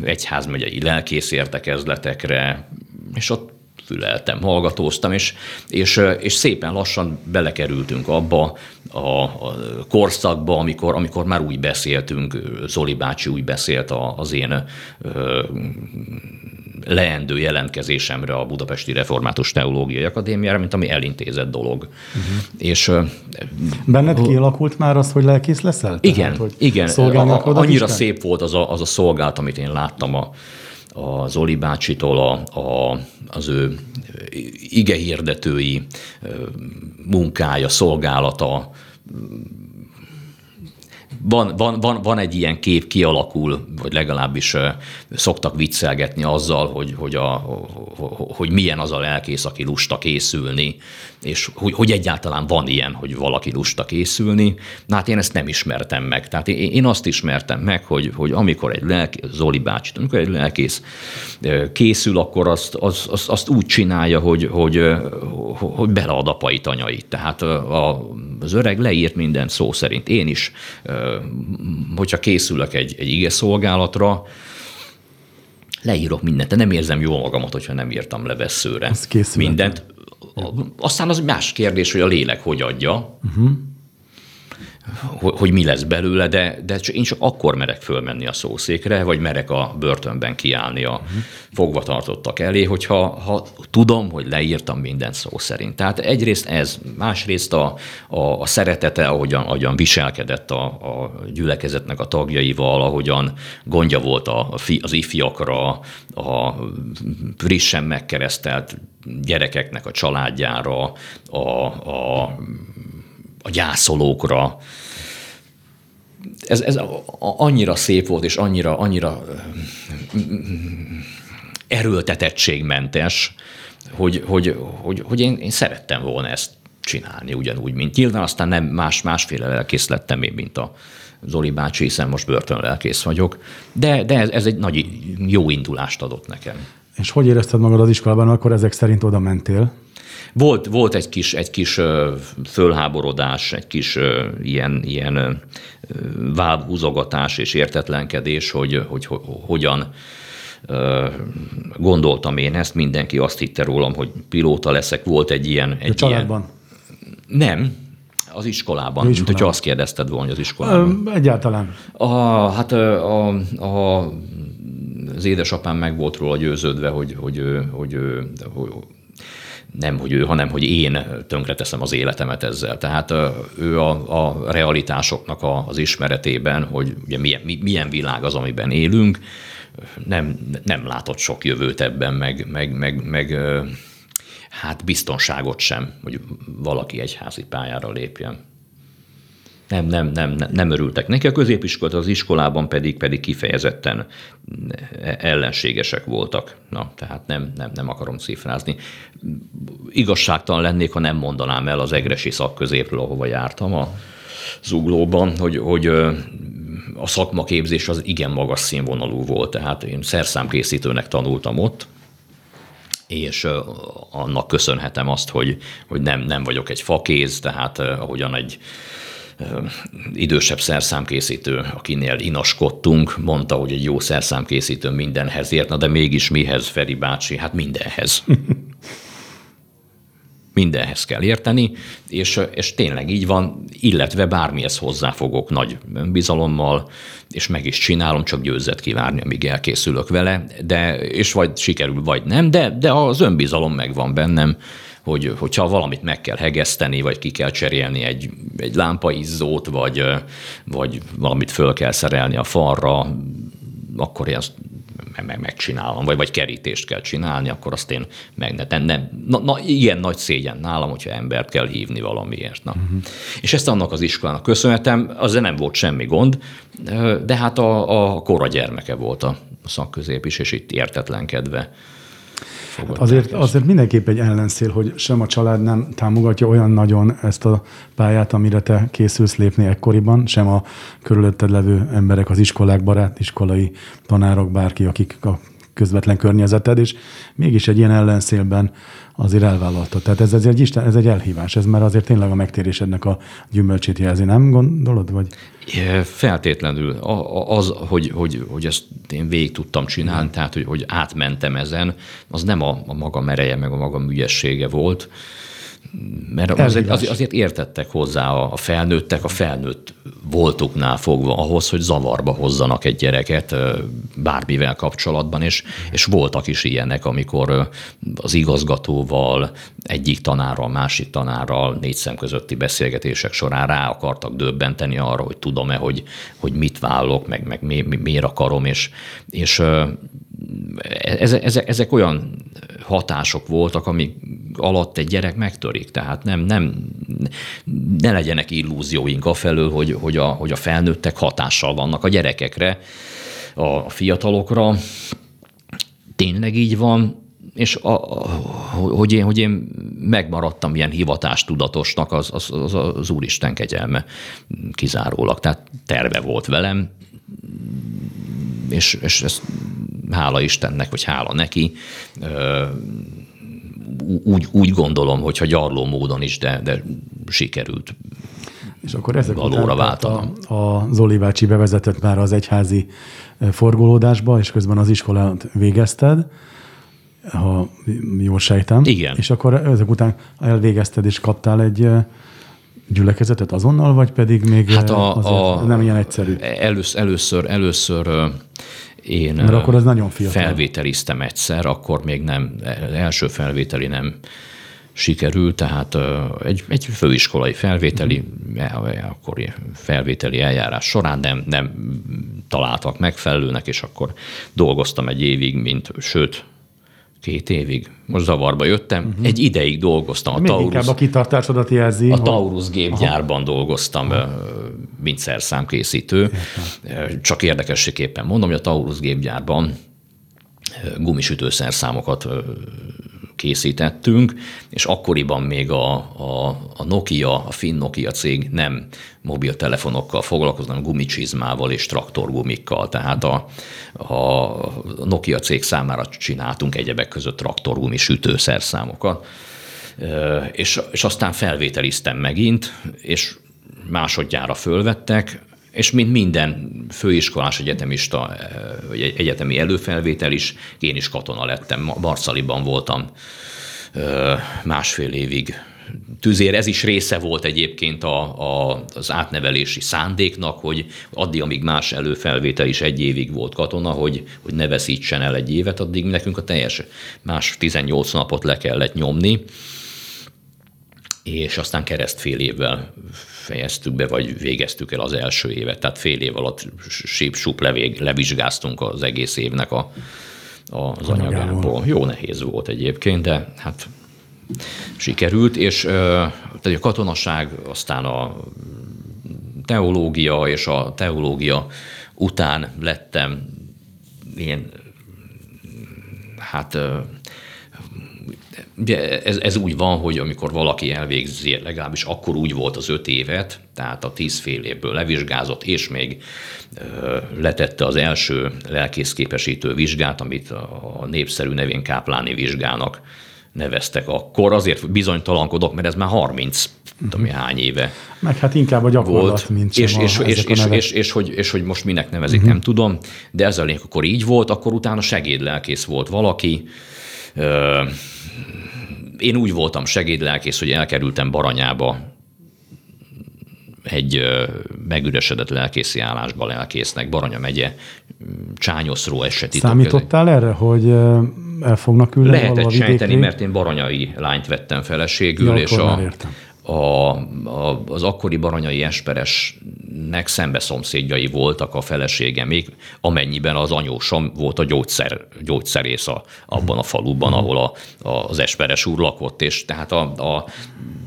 egyházmegyei lelkész értekezletekre, és ott füleltem, hallgatóztam, és, és, és szépen lassan belekerültünk abba a, a korszakba, amikor, amikor már úgy beszéltünk, Zoli bácsi úgy beszélt az én ö, leendő jelentkezésemre a Budapesti Református Teológiai Akadémiára, mint ami elintézett dolog. Uh-huh. És benned kialakult már az, hogy lelkész leszel? Igen, tehát, hogy igen. A, annyira Isten? Szép volt az a, az a szolgált, amit én láttam a a Zoli bácsitól, a, a, az ő igehirdetői munkája, szolgálata. Van, van, van, van egy ilyen kép, kialakul, vagy legalábbis szoktak viccelgetni azzal, hogy, hogy, a, hogy milyen az a lelkész, aki lusta készülni, és hogy, hogy egyáltalán van ilyen, hogy valaki lusta készülni. Na hát én ezt nem ismertem meg. Tehát én, én azt ismertem meg, hogy, hogy amikor egy lelkész, Zoli bácsit, amikor egy lelkész készül, akkor azt, azt, azt, azt úgy csinálja, hogy, hogy, hogy belead apait, anyait. Tehát a, az öreg leírt minden szó szerint. Én is, hogyha készülök egy, egy ige szolgálatra, leírok mindent. De nem érzem jól magamat, hogyha nem írtam le vesszőre mindent. Aztán az más kérdés, hogy a lélek hogy adja, uh-huh. hogy, hogy mi lesz belőle, de, de én csak akkor merek fölmenni a szószékre, vagy merek a börtönben kiállni a uh-huh. fogvatartottak elé, hogyha ha tudom, hogy leírtam minden szó szerint. Tehát egyrészt ez, másrészt a, a, a szeretete, ahogyan, ahogyan viselkedett a, a gyülekezetnek a tagjaival, ahogyan gondja volt a, az ifjakra, a frissen megkeresztelt gyerekeknek a családjára, a, a, a gyászolókra. Ez, ez annyira szép volt, és annyira, annyira erőltetettségmentes, hogy, hogy, hogy, hogy én, én szerettem volna ezt csinálni ugyanúgy, mint nyilván, aztán nem más, másféle lelkész lettem én, mint a Zoli bácsi, hiszen most börtönlelkész vagyok, de, de ez, ez egy nagy jó indulást adott nekem. És hogy érezted magad az iskolában, akkor ezek szerint oda mentél? Volt, volt egy kis, egy kis fölháborodás, egy kis ilyen, ilyen vállhúzogatás és értetlenkedés, hogy, hogy, hogy hogyan gondoltam én ezt. Mindenki azt hitte rólam, hogy pilóta leszek. Volt egy ilyen... Egy a családban? Ilyen... Nem. Az iskolában, iskolában, mint hogyha azt kérdezted volna, az iskolában. Egyáltalán. A, hát a, a, az édesapám meg volt róla győződve, hogy, hogy, hogy, hogy, hogy nem hogy ő, hanem hogy én tönkreteszem az életemet ezzel. Tehát ő a, a realitásoknak a, az ismeretében, hogy ugye milyen, milyen világ az, amiben élünk, nem, nem látott sok jövőt ebben, meg, meg, meg, meg hát biztonságot sem, hogy valaki egyházi pályára lépjen. Nem, nem, nem, nem örültek neki. A középiskolát, az iskolában pedig, pedig kifejezetten ellenségesek voltak. Na, tehát nem, nem, nem akarom cifrázni. Igazságtalan lennék, ha nem mondanám el az egresi szakközépről, ahova jártam a Zuglóban, hogy, hogy a szakmaképzés az igen magas színvonalú volt. Tehát én szerszámkészítőnek tanultam ott, és annak köszönhetem azt, hogy, hogy nem, nem vagyok egy fakéz, tehát ahogyan egy idősebb szerszámkészítő, akinél inaskodtunk, mondta, hogy egy jó szerszámkészítő mindenhez ért, na de mégis mihez, Feri bácsi? Hát mindenhez. Mindenhez kell érteni, és, és tényleg így van, illetve bármihez hozzáfogok nagy önbizalommal, és meg is csinálom, csak győzzet kivárni, amíg elkészülök vele, de, és vagy sikerül, vagy nem, de, de az önbizalom megvan bennem, hogy, hogyha valamit meg kell hegeszteni, vagy ki kell cserélni egy, egy lámpaizzót, vagy, vagy valamit föl kell szerelni a falra, akkor ezt megcsinálom, vagy, vagy kerítést kell csinálni, akkor azt én megnetem. Nem, na, na, ilyen nagy szégyen nálam, hogyha embert kell hívni valamiért. Na. Uh-huh. És ezt annak az iskolának köszönhetem, azzal nem volt semmi gond, de hát a, a kora gyermeke volt a szakközép is, és itt értetlenkedve. Hát azért, azért mindenképp egy ellenszél, hogy sem a család nem támogatja olyan nagyon ezt a pályát, amire te készülsz lépni ekkoriban, sem a körülötted levő emberek, az iskolák, barát, iskolai tanárok, bárki, akik a közvetlen környezeted, és mégis egy ilyen ellenszélben azért elvállaltad. Tehát ez, ez, egy, Isten, ez egy elhívás, ez már azért tényleg a megtérésednek a gyümölcsét jelzi, nem gondolod? Vagy? É, feltétlenül. Az, hogy, hogy, hogy ezt én végig tudtam csinálni, tehát hogy, hogy átmentem ezen, az nem a, a maga mereje, meg a maga ügyessége volt, mert azért, azért értettek hozzá a felnőttek, a felnőtt voltuknál fogva ahhoz, hogy zavarba hozzanak egy gyereket bármivel kapcsolatban, és, és voltak is ilyenek, amikor az igazgatóval, egyik tanárral, másik tanárral négy szem közötti beszélgetések során rá akartak döbbenteni arra, hogy tudom-e, hogy, hogy mit vállok, meg, meg mi, mi, miért akarom, és, és ezek, ezek olyan hatások voltak, ami alatt egy gyerek megtörik, tehát nem, nem, ne legyenek illúzióink afelől, hogy, hogy, a, hogy a felnőttek hatással vannak a gyerekekre, a fiatalokra. Tényleg így van, és a, a, hogy, én, hogy én megmaradtam ilyen hivatástudatosnak, az, az, az, az Úristen kegyelme kizárólag, tehát terve volt velem, és, és ezt hála Istennek, vagy hála neki, Úgy, úgy gondolom, hogyha gyarló módon is, de, de sikerült. És akkor ezek után a, a Zoli bácsi bevezetett már az egyházi forgolódásba, és közben az iskolát végezted, ha jól sejtem. Igen. És akkor ezek után elvégezted, és kaptál egy gyülekezetet azonnal, vagy pedig még hát a, a, nem ilyen egyszerű? Elősz, először, először... Én Mert akkor az nagyon fiatal. Felvételiztem egyszer, akkor még nem, első felvételi nem sikerült, tehát egy, egy főiskolai felvételi, akkori felvételi eljárás során nem, nem találtak megfelelőnek, és akkor dolgoztam egy évig, mint, sőt, két évig. Most zavarba jöttem. Uh-huh. Egy ideig dolgoztam. A Taurus, inkább a kitartásodat jelzi. A Taurus gépgyárban dolgoztam, aha, mint szerszámkészítő. Értem. Csak érdekességképpen mondom, hogy a Taurus gépgyárban gumisütőszerszámokat készítettünk, és akkoriban még a, a, a Nokia, a finn Nokia cég nem mobiltelefonokkal foglalkozott, hanem gumicsizmával és traktorgumikkal. Tehát a, a Nokia cég számára csináltunk egyebek között traktorgumis ütőszerszámokat, és, és aztán felvételiztem megint, és másodjára fölvettek, és mint minden főiskolás egyetemista, vagy egyetemi előfelvétel is, én is katona lettem. Marcaliban voltam másfél évig tüzér, ez is része volt egyébként a, a, az átnevelési szándéknak, hogy addig, amíg más előfelvétel is egy évig volt katona, hogy, hogy ne veszítsen el egy évet, addig nekünk a teljes más tizennyolc napot le kellett nyomni, és aztán keresztfél évvel fejeztük be, vagy végeztük el az első évet. Tehát fél év alatt síp-súp levizsgáztunk az egész évnek a, a, az anyagából. Jó nehéz volt egyébként, de hát sikerült, és tehát a katonaság, aztán a teológia, és a teológia után lettem ilyen, hát ugye ez, ez úgy van, hogy amikor valaki elvégzi, legalábbis akkor úgy volt az öt évet, tehát a tíz fél évből levizsgázott, és még ö, letette az első lelkészképesítő vizsgát, amit a, a népszerű nevén kápláni vizsgának neveztek akkor. Azért bizonytalankodok, mert ez már harminc, tudom, hány éve. Meg hát inkább a gyakorlat, volt, mint és, és, a, és, és, a és, és, hogy, és hogy most minek nevezik, uh-huh. nem tudom, de ez a lényeg, akkor így volt, akkor utána segédlelkész volt valaki. Én úgy voltam segédlelkész, hogy elkerültem Baranyába egy megüresedett lelkészi állásba lelkésznek. Baranya megye, Csányoszró eseti. Számítottál erre, hogy el fognak ülni? Lehetett sejteni, mert én baranyai lányt vettem feleségül, ja, és a, a, a, az akkori baranyai esperesnek szembe szomszédjai voltak a feleségemék, amennyiben az anyósom volt a gyógyszer, gyógyszerész a, abban a faluban, ahol a, a, az esperes úr lakott, és tehát a, a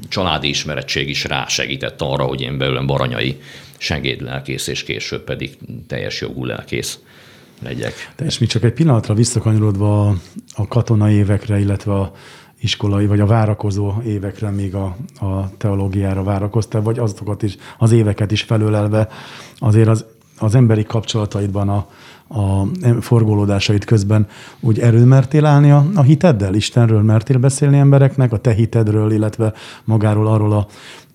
családi ismerettség is rásegített arra, hogy én belőlem baranyai segédlelkész, és később pedig teljes jogú lelkész legyek. De és még csak egy pillanatra visszakanyarodva a, a katonai évekre, illetve a iskolai, vagy a várakozó évekre, még a, a teológiára várakoztál, vagy azokat is, az éveket is felölelve, azért az, az emberi kapcsolataidban, a, a forgolódásaid közben úgy erről mertél állni a, a hiteddel? Istenről mertél beszélni embereknek, a te hitedről, illetve magáról, arról a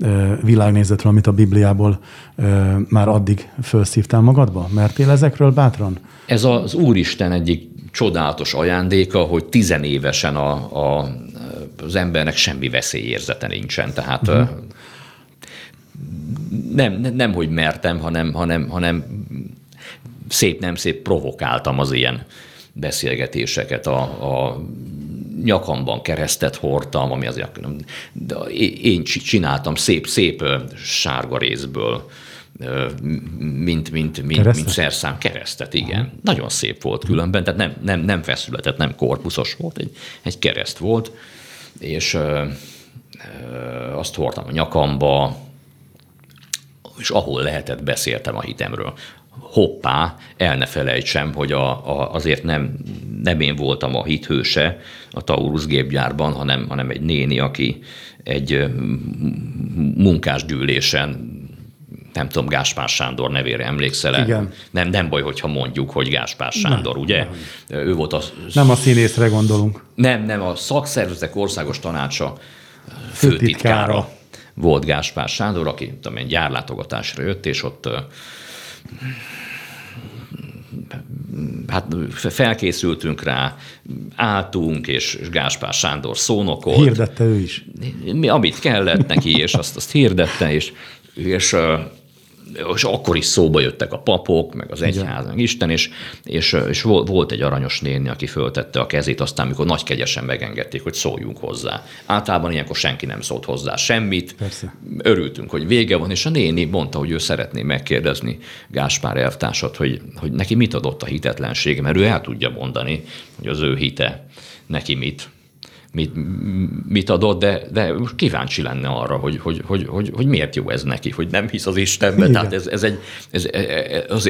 e, világnézetről, amit a Bibliából e, már addig felszívtál magadba? Mertél ezekről bátran? Ez az Úristen egyik csodálatos ajándéka, hogy tizenévesen a, a, az embernek semmi veszélyérzete nincsen. Tehát uh-huh. nem, nem, hogy mertem, hanem, hanem, hanem szép, nem szép provokáltam az ilyen beszélgetéseket. A, a nyakamban keresztet hordtam, ami az, de én csináltam szép, szép sárga rézből, mint, mint, mint, mint szerszám keresztet, igen. Aha. Nagyon szép volt különben, tehát nem, nem, nem feszületett, nem korpuszos volt, egy, egy kereszt volt, és ö, ö, azt hordtam a nyakamba, és ahol lehetett, beszéltem a hitemről. Hoppá, el ne felejtsem, hogy a, a, azért nem, nem én voltam a hithőse a Taurus gépgyárban, hanem, hanem egy néni, aki egy munkásgyűlésen, nem tudom, Gáspár Sándor nevére emlékszel-e? Igen. Nem, nem baj, hogyha mondjuk, hogy Gáspár Sándor, nem, ugye? Nem. Ő volt a... Nem a színészre gondolunk. Nem, nem, a Szakszervezetek Országos Tanácsa főtitkára volt Gáspár Sándor, aki tudom én, gyárlátogatásra jött, és ott hát felkészültünk rá, álltunk, és Gáspár Sándor szónokolt. Hirdette ő is. Amit kellett neki, és azt, azt hirdette, és, és és akkor is szóba jöttek a papok, meg az egyház, meg Isten, és, és, és volt egy aranyos néni, aki föltette a kezét, aztán amikor nagy kegyesen megengedték, hogy szóljunk hozzá. Általában ilyenkor senki nem szólt hozzá semmit. Persze. Örültünk, hogy vége van, és a néni mondta, hogy ő szeretné megkérdezni Gáspár elvtársat, hogy, hogy neki mit adott a hitetlensége, mert ő el tudja mondani, hogy az ő hite neki mit. Mit, mit adott, de, de kíváncsi lenne arra, hogy, hogy, hogy, hogy, hogy miért jó ez neki, hogy nem hisz az Istenbe. Igen. Tehát ez, ez egy, ez,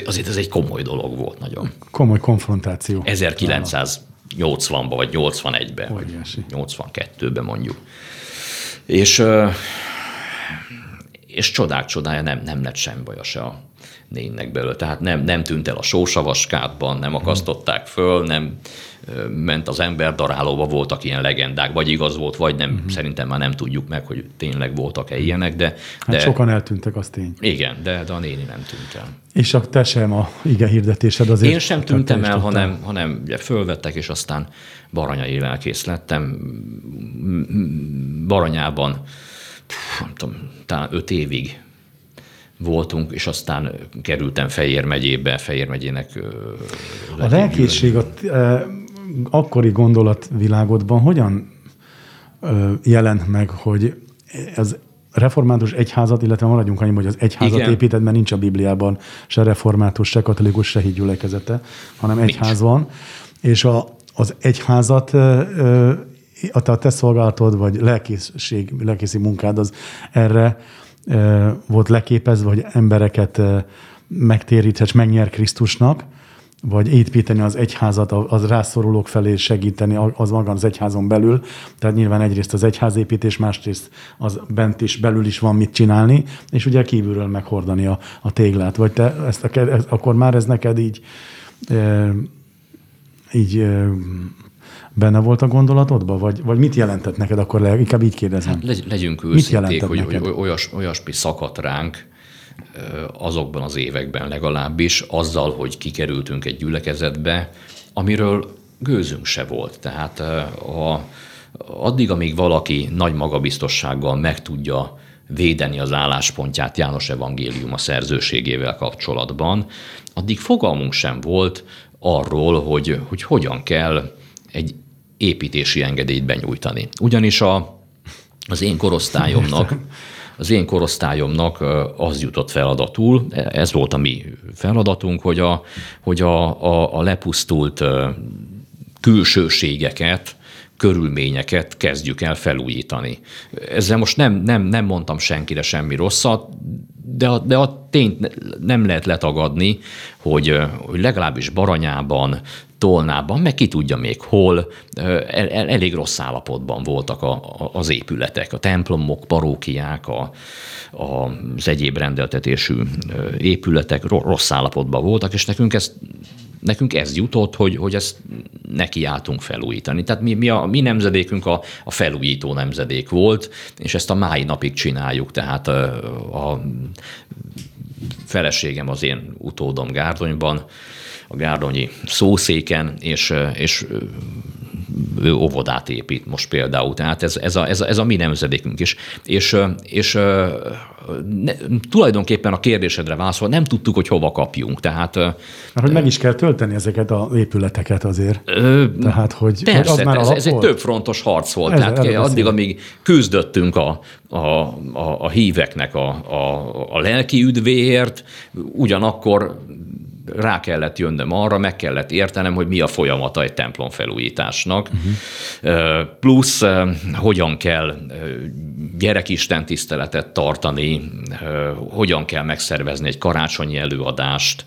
azért ez egy komoly dolog volt nagyon. Komoly konfrontáció. ezerkilencszáznyolcvanban vagy nyolcvanegyben, óriási. Vagy nyolcvankettőben mondjuk. És, és csodák csodája nem, nem lett sem baja se a négynek belőle. Tehát nem, nem tűnt el a sósavaskádban, nem akasztották föl, nem ment az ember darálóba, voltak ilyen legendák, vagy igaz volt, vagy nem, uh-huh. szerintem már nem tudjuk meg, hogy tényleg voltak-e ilyenek, de... Hát de... sokan eltűntek, az tény. Igen, de, de a néni nem tűnt el. És a te sem a ige hirdetésed azért... Én sem tűntem el, hanem, hanem fölvettek, és aztán baranyai lelkész lettem. Baranyában, pff, nem tudom, talán öt évig voltunk, és aztán kerültem Fejér megyébe, Fejér megyének... A lelkészség a akkori gondolatvilágodban hogyan jelent meg, hogy ez református egyházat, illetve maradjunk annyi, hogy az egyházat igen. épített, mert nincs a Bibliában se református, se katolikus, se hídgyülekezete, hanem nincs. Egyház van, és a, az egyházat a te szolgálatod, vagy lelkészség, lelkészi munkád az erre volt leképezve, hogy embereket megtéríthetsz, megnyer Krisztusnak, vagy építeni az egyházat, az rászorulók felé segíteni, az maga az egyházon belül. Tehát nyilván egyrészt az egyházépítés, másrészt az bent is, belül is van mit csinálni, és ugye kívülről meghordani a, a téglát. Vagy te ezt a, ez, akkor már ez neked így, e, így e, benne volt a gondolatodban? Vagy, vagy mit jelentett neked akkor? Le, inkább így kérdezem. Hát legyünk őszinték, hogy, hogy olyas, olyasmi szakadt ránk, azokban az években legalábbis, azzal, hogy kikerültünk egy gyülekezetbe, amiről gőzünk se volt. Tehát a, addig, amíg valaki nagy magabiztossággal meg tudja védeni az álláspontját János evangéliuma szerzőségével kapcsolatban, addig fogalmunk sem volt arról, hogy, hogy hogyan kell egy építési engedélyt benyújtani. Ugyanis a, az én korosztályomnak Az én korosztályomnak az jutott feladatul, ez volt a mi feladatunk, hogy a, hogy a, a, a lepusztult külsőségeket, körülményeket kezdjük el felújítani. Ezzel most nem, nem, nem mondtam senkire semmi rosszat, de a, de a tényt nem lehet letagadni, hogy, hogy legalábbis Baranyában, Tolnában, meg ki tudja még hol, el, el, elég rossz állapotban voltak a, a, az épületek, a templomok, parókiák, a, a, az egyéb rendeltetésű épületek rossz állapotban voltak, és nekünk ez, nekünk ez jutott, hogy, hogy ezt nekiálltunk felújítani. Tehát mi, mi a mi nemzedékünk a, a felújító nemzedék volt, és ezt a mai napig csináljuk, tehát a, a feleségem az én utódom Gárdonyban, a gárdonyi szószéken, és, és ő óvodát épít most például. Tehát ez, ez, a, ez, a, ez a mi nemzedékünk is. És, és ne, tulajdonképpen a kérdésedre válaszol, nem tudtuk, hogy hova kapjunk. Tehát, mert hogy meg is kell tölteni ezeket az épületeket azért. Ö, tehát, hogy, persze, hogy az már ez, ez egy többfrontos harc volt. Ez, tehát addig, beszélünk. Amíg küzdöttünk a, a, a, a híveknek a, a, a lelki üdvéért, ugyanakkor rá kellett jönnöm arra, meg kellett értenem, hogy mi a folyamata egy templom felújításnak. Uh-huh. Plusz hogyan kell gyerekisten tiszteletet tartani, hogyan kell megszervezni egy karácsonyi előadást,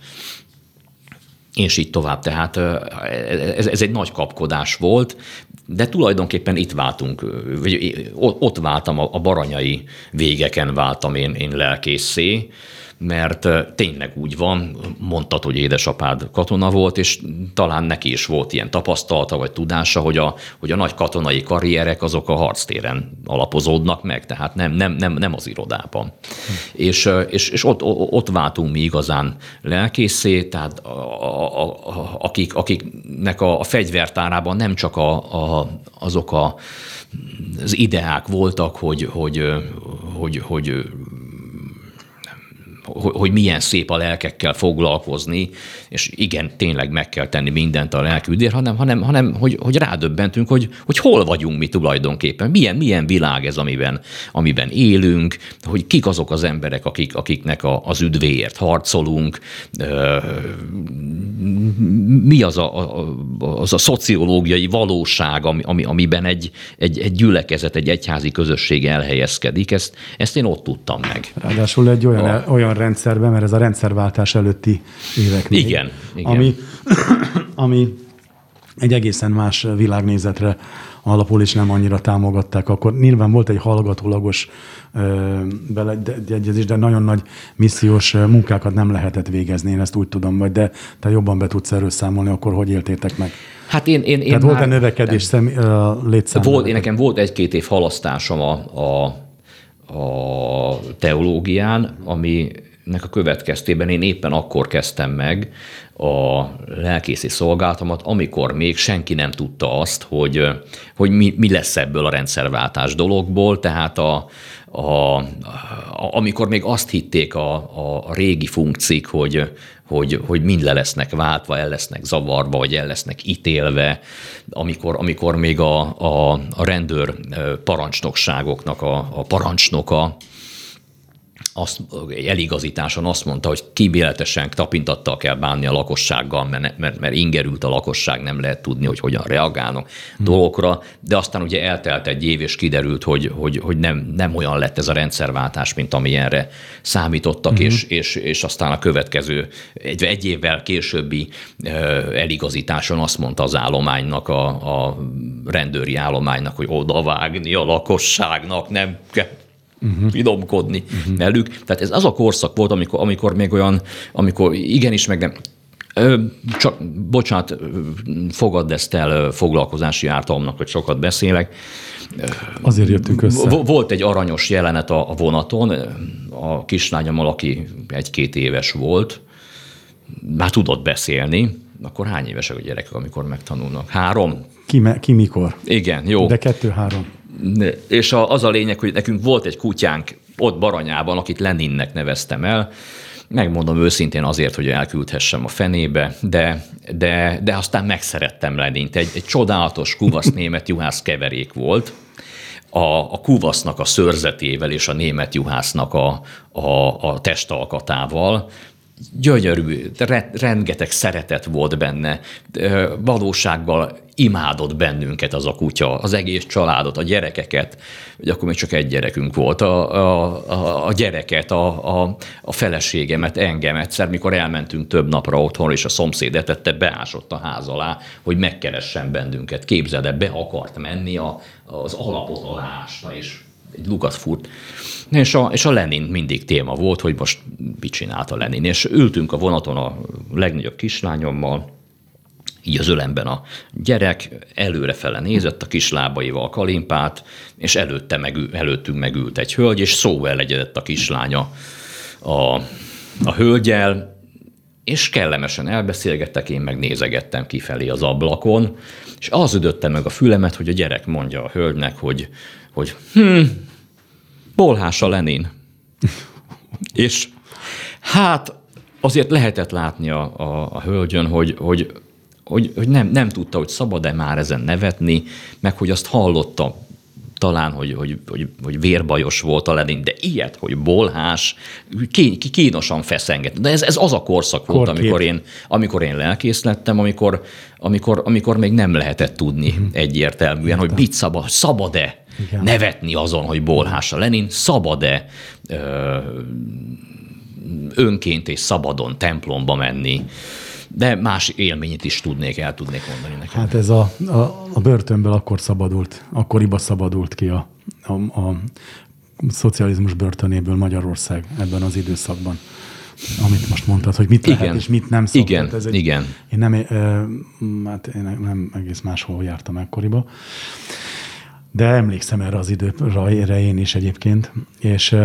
és így tovább. Tehát ez, ez egy nagy kapkodás volt, de tulajdonképpen itt váltunk, vagy ott váltam, a baranyai végeken váltam én, én lelkészé, mert tényleg úgy van, mondtad, hogy édesapád katona volt, és talán neki is volt ilyen tapasztalata vagy tudása, hogy a, hogy a nagy katonai karrierek azok a harctéren alapozódnak meg, tehát nem, nem, nem, nem az irodában. Hm. És, és, és ott, ott váltunk mi igazán lelkészé, tehát a, a, a, akik, akiknek a, a fegyvertárában nem csak a, a, azok a, az ideák voltak, hogy, hogy, hogy, hogy hogy milyen szép a lelkekkel foglalkozni, és igen, tényleg meg kell tenni mindent a lelki ügyért, hanem, hanem, hanem hogy, hogy rádöbbentünk, hogy, hogy hol vagyunk mi tulajdonképpen, milyen, milyen világ ez, amiben, amiben élünk, hogy kik azok az emberek, akik, akiknek a, az üdvéért harcolunk, mi az a, az a szociológiai valóság, ami, ami, amiben egy, egy, egy gyülekezet, egy egyházi közösség elhelyezkedik, ezt, ezt én ott tudtam meg. Ráadásul egy olyan, a, olyan rendszerben, mert ez a rendszerváltás előtti éveknél. Igen. igen. Ami, ami egy egészen más világnézetre alapul, és nem annyira támogatták. Akkor nyilván volt egy hallgatólagos beleegyezés, de nagyon nagy missziós munkákat nem lehetett végezni, én ezt úgy tudom, vagy de te jobban be tudsz erről számolni, akkor hogy éltétek meg? Hát én, én, én volt-e növekedés személy, létszámban? Volt, én nekem volt egy-két év halasztásom a, a, a teológián, aminek a következtében én éppen akkor kezdtem meg a lelkészi szolgálatomat, amikor még senki nem tudta azt, hogy, hogy mi, mi lesz ebből a rendszerváltás dologból, tehát a, a, a, amikor még azt hitték a, a régi funkciók, hogy, hogy, hogy mind le lesznek váltva, el lesznek zavarva, vagy el lesznek ítélve, amikor, amikor még a, a, a rendőr parancsnokságoknak a, a parancsnoka, Azt, egy eligazításon azt mondta, hogy kíméletesen tapintattal kell bánni a lakossággal, mert, mert, mert ingerült a lakosság, nem lehet tudni, hogy hogyan reagálnak hmm. dolgokra, de aztán ugye eltelt egy év, és kiderült, hogy, hogy, hogy nem, nem olyan lett ez a rendszerváltás, mint amilyenre számítottak, hmm. és, és, és aztán a következő, egy, egy évvel későbbi eligazításon azt mondta az állománynak, a, a rendőri állománynak, hogy odavágni a lakosságnak nem kell Uh-huh. finomkodni uh-huh. velük. Tehát ez az a korszak volt, amikor, amikor még olyan, amikor igenis meg nem, ö, csak, bocsánat, fogadd ezt el foglalkozási ártalomnak, hogy sokat beszélek. Azért jöttünk össze. Volt egy aranyos jelenet a, a vonaton, a kislányommal, aki egy-két éves volt, már tudott beszélni, akkor hány évesek a gyerekek, amikor megtanulnak? Három? Ki, me, ki mikor? Igen, jó. De kettő-három. És az a lényeg, hogy nekünk volt egy kutyánk ott Baranyában, akit Leninnek neveztem el, megmondom őszintén azért, hogy elküldhessem a fenébe, de, de, de aztán megszerettem Lenint. Egy, egy csodálatos kuvasz német juhász keverék volt, a, a kuvasznak a szőrzetével és a német juhásznak a, a, a testalkatával. Gyönyörű, rengeteg szeretet volt benne, valósággal imádott bennünket az a kutya, az egész családot, a gyerekeket, vagy akkor még csak egy gyerekünk volt, a, a, a gyereket, a, a, a feleségemet, engem egyszer, mikor elmentünk több napra otthonra, és a szomszéd etette, beásott a ház alá, hogy megkeressen bennünket. Képzeld el, be akart menni a, az alapot aláásna, és egy lukat furt. És a, és a Lenin mindig téma volt, hogy most mit csinált a Lenin. És ültünk a vonaton a legnagyobb kislányommal, így az ölemben a gyerek, előrefele nézett, a kislábaival a kalimpát, és előtte meg, előttünk megült egy hölgy, és szóval egyedett a kislánya a, a hölgyel, és kellemesen elbeszélgettek, én meg nézegettem kifelé az ablakon, és az ütötte meg a fülemet, hogy a gyerek mondja a hölgynek, hogy hogy hm, bolhás a Lenin. És hát azért lehetett látni a, a, a hölgyön, hogy, hogy, hogy, hogy nem, nem tudta, hogy szabad-e már ezen nevetni, meg hogy azt hallotta talán, hogy, hogy, hogy, hogy vérbajos volt a Lenin, de ilyet, hogy bolhás, kín, kínosan feszengett. De ez, ez az a korszak volt, Korkép. amikor én, amikor én lelkész lettem, amikor, amikor, amikor még nem lehetett tudni hmm. egyértelműen, hát, hogy mit szabad, szabad-e igen. nevetni azon, hogy bolhás a Lenin, szabad-e ö, önként és szabadon templomba menni, de más élményét is tudnék, el tudnék mondani nekem. Hát ez a, a, a börtönből akkor szabadult, akkoriban szabadult ki a, a, a szocializmus börtönéből Magyarország ebben az időszakban, amit most mondtad, hogy mit lehet igen. és mit nem szabad. Igen, ez egy, igen. Én nem, hát én nem egész máshol jártam ekkoriban. De emlékszem erre az időre, erre én is egyébként. És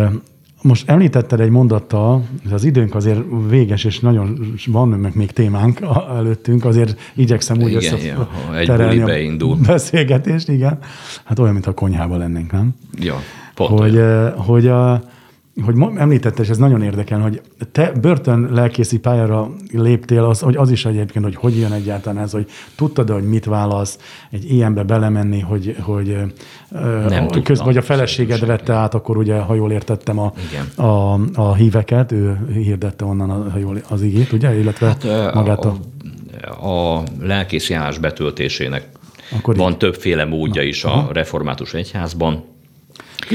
most említetted egy mondattal, az időnk azért véges, és nagyon van még témánk előttünk, azért igyekszem úgy összeterelni a beindul. beszélgetést, igen. Hát olyan, mint a konyhában lennénk, nem? Ja, pont. Hogy, hogy, a, hogy említetted, és ez nagyon érdekel, hogy te börtön lelkészi pályára léptél, az, hogy az is egyébként, hogy hogy jön egyáltalán ez, hogy tudtad-e, hogy mit válasz, egy ilyenbe belemenni, hogy... hogy Nem a, köz, vagy a feleséged vette át, akkor ugye, ha jól értettem, a, a, a híveket, ő hirdette onnan a, ha jól, az igét, ugye? Illetve hát, magát a... A, a lelkészi állás betöltésének akkor van így. Többféle módja Na. is a református egyházban.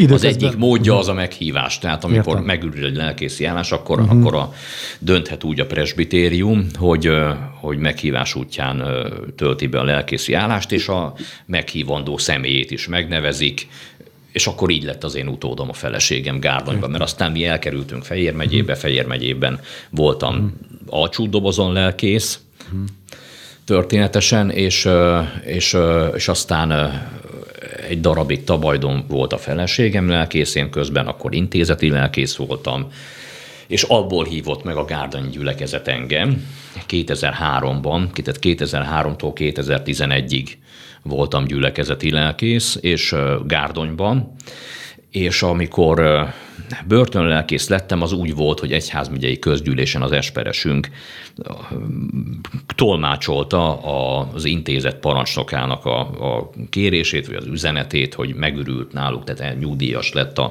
Az egyik módja az a meghívás, tehát amikor megürül egy lelkészi állás, akkor, uh-huh. akkor a, dönthet úgy a presbitérium, hogy, hogy meghívás útján tölti be a lelkészi állást, és a meghívandó személyét is megnevezik, és akkor így lett az én utódom a feleségem Gárdonyban, mert aztán mi elkerültünk Fejér megyébe, Fejér megyében voltam uh-huh. alcsúdobozon lelkész uh-huh. történetesen, és, és, és aztán... egy darabig Tabajdon volt a feleségem lelkész, én közben akkor intézeti lelkész voltam, és abból hívott meg a Gárdonyi gyülekezet engem kétezer-háromban, tehát kétezer-háromtól kétezer-tizenegyig voltam gyülekezeti lelkész, és Gárdonyban, és amikor börtönlelkész lettem, az úgy volt, hogy egyházmegyei közgyűlésen az esperesünk tolmácsolta az intézet parancsnokának a, a kérését, vagy az üzenetét, hogy megürült náluk, tehát nyugdíjas lett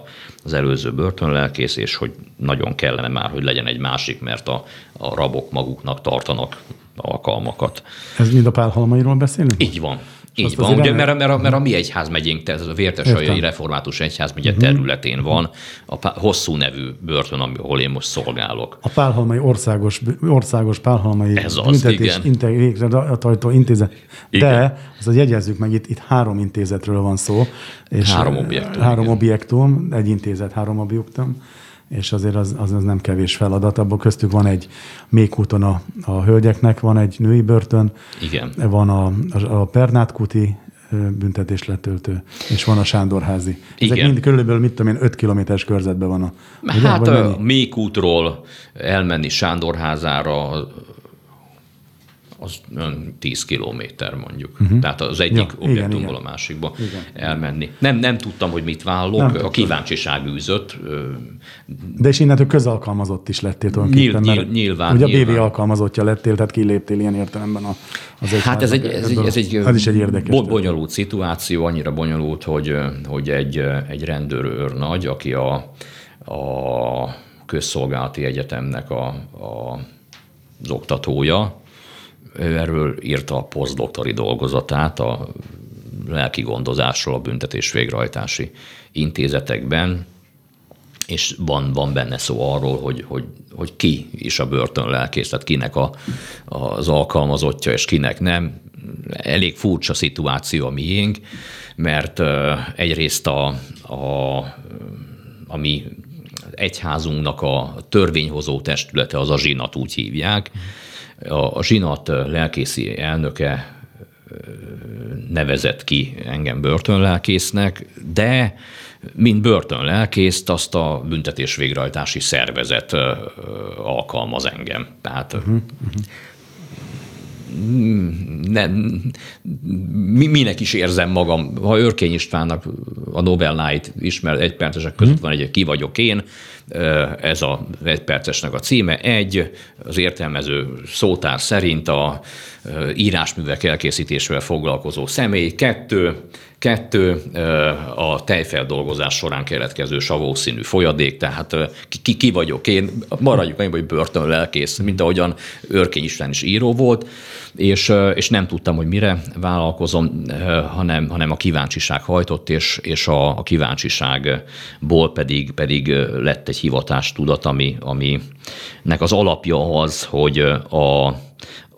az előző börtönlelkész, és hogy nagyon kellene már, hogy legyen egy másik, mert a, a rabok maguknak tartanak alkalmakat. Ez mind a Pálhalmairól beszélünk? Így van. Így van, ugye, mert, mert, mert, mert a mi egyházmegyénk, ez a Vértesajai Református Egyházmegye uh-huh. területén van a hosszú nevű börtön, ahol én most szolgálok. A Pálhalmai Országos, országos Pálhalmai Büntetés Végrehajtó Intézet. Igen. De, azt jegyezzük meg, itt, itt három intézetről van szó. És három objektum. Három igen. objektum, egy intézet, három objektum. És azért az, az, az nem kevés feladat. Abban köztük van egy Mékúton a, a hölgyeknek, van egy női börtön, igen. van a, a, a Pernátkuti büntetés letöltő, és van a Sándorházi. Ezek igen. mind körülbelül, mit tudom én, öt kilométeres körzetben van a... Ugye? Hát a Mékútról elmenni Sándorházára az tíz kilométer mondjuk. Uh-huh. Tehát az egyik ja, objektumból igen, a másikba igen. elmenni. Nem, nem tudtam, hogy mit vállok, nem a kíváncsiság űzött. De és innentől közalkalmazott is lettél tulajdonképpen. Nyil, nyil, nyilván. Ugye nyilván. A bé vé alkalmazottja lettél, tehát kiléptél ilyen értelemben a, az egy... Hát ez egy, ez egy, ez egy, ez is egy érdekes bonyolult szituáció, annyira bonyolult, hogy, hogy egy, egy rendőrőrnagy, aki a, a közszolgálati egyetemnek a, a, az oktatója, ő erről írta a posztdoktori dolgozatát a lelki gondozásról a büntetés végrehajtási intézetekben, és van, van benne szó arról, hogy, hogy, hogy ki is a börtönlelkész, tehát kinek a, az alkalmazottja, és kinek nem. Elég furcsa szituáció a miénk, mert egyrészt a, a, a mi egyházunknak a törvényhozó testülete, az a zsinat úgy hívják, a zsinat lelkészi elnöke nevezett ki engem börtönlelkésznek, de mint börtönlelkészt azt a büntetés végrehajtási szervezet alkalmaz engem. Tehát uh-huh, uh-huh. Nem, minek is érzem magam, ha Örkény Istvánnak a novelláit ismer, egy percesek között van egy, ki vagyok én, ez a egy percesnek a címe, egy, az értelmező szótár szerint a írásművek elkészítésével foglalkozó személy, kettő, kettő a tejfeldolgozás során keletkező savószínű folyadék, tehát ki, ki vagyok én, maradjuk meg, hogy börtönlelkész, mint ahogyan Örkény István is író volt, és, és nem tudtam, hogy mire vállalkozom, hanem, hanem a kíváncsiság hajtott, és, és a, a kíváncsiságból pedig, pedig lett egy hivatástudat, ami, aminek az alapja az, hogy a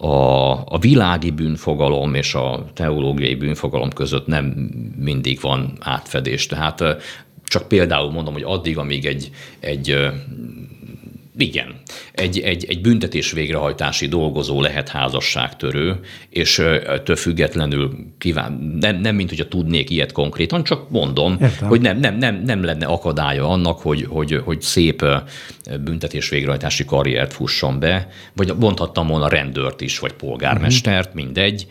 A, a világi bűnfogalom és a teológiai bűnfogalom között nem mindig van átfedés. Tehát csak például mondom, hogy addig, amíg egy, egy igen, egy, egy, egy büntetés végrehajtási dolgozó lehet házasságtörő, és től függetlenül kíván, nem, nem mint hogyha tudnék ilyet konkrétan, csak mondom, értem. Hogy nem, nem, nem, nem lenne akadálya annak, hogy, hogy, hogy szép büntetés végrehajtási karriert fusson be, vagy mondhattam volna rendőrt is, vagy polgármestert, mm-hmm. mindegy.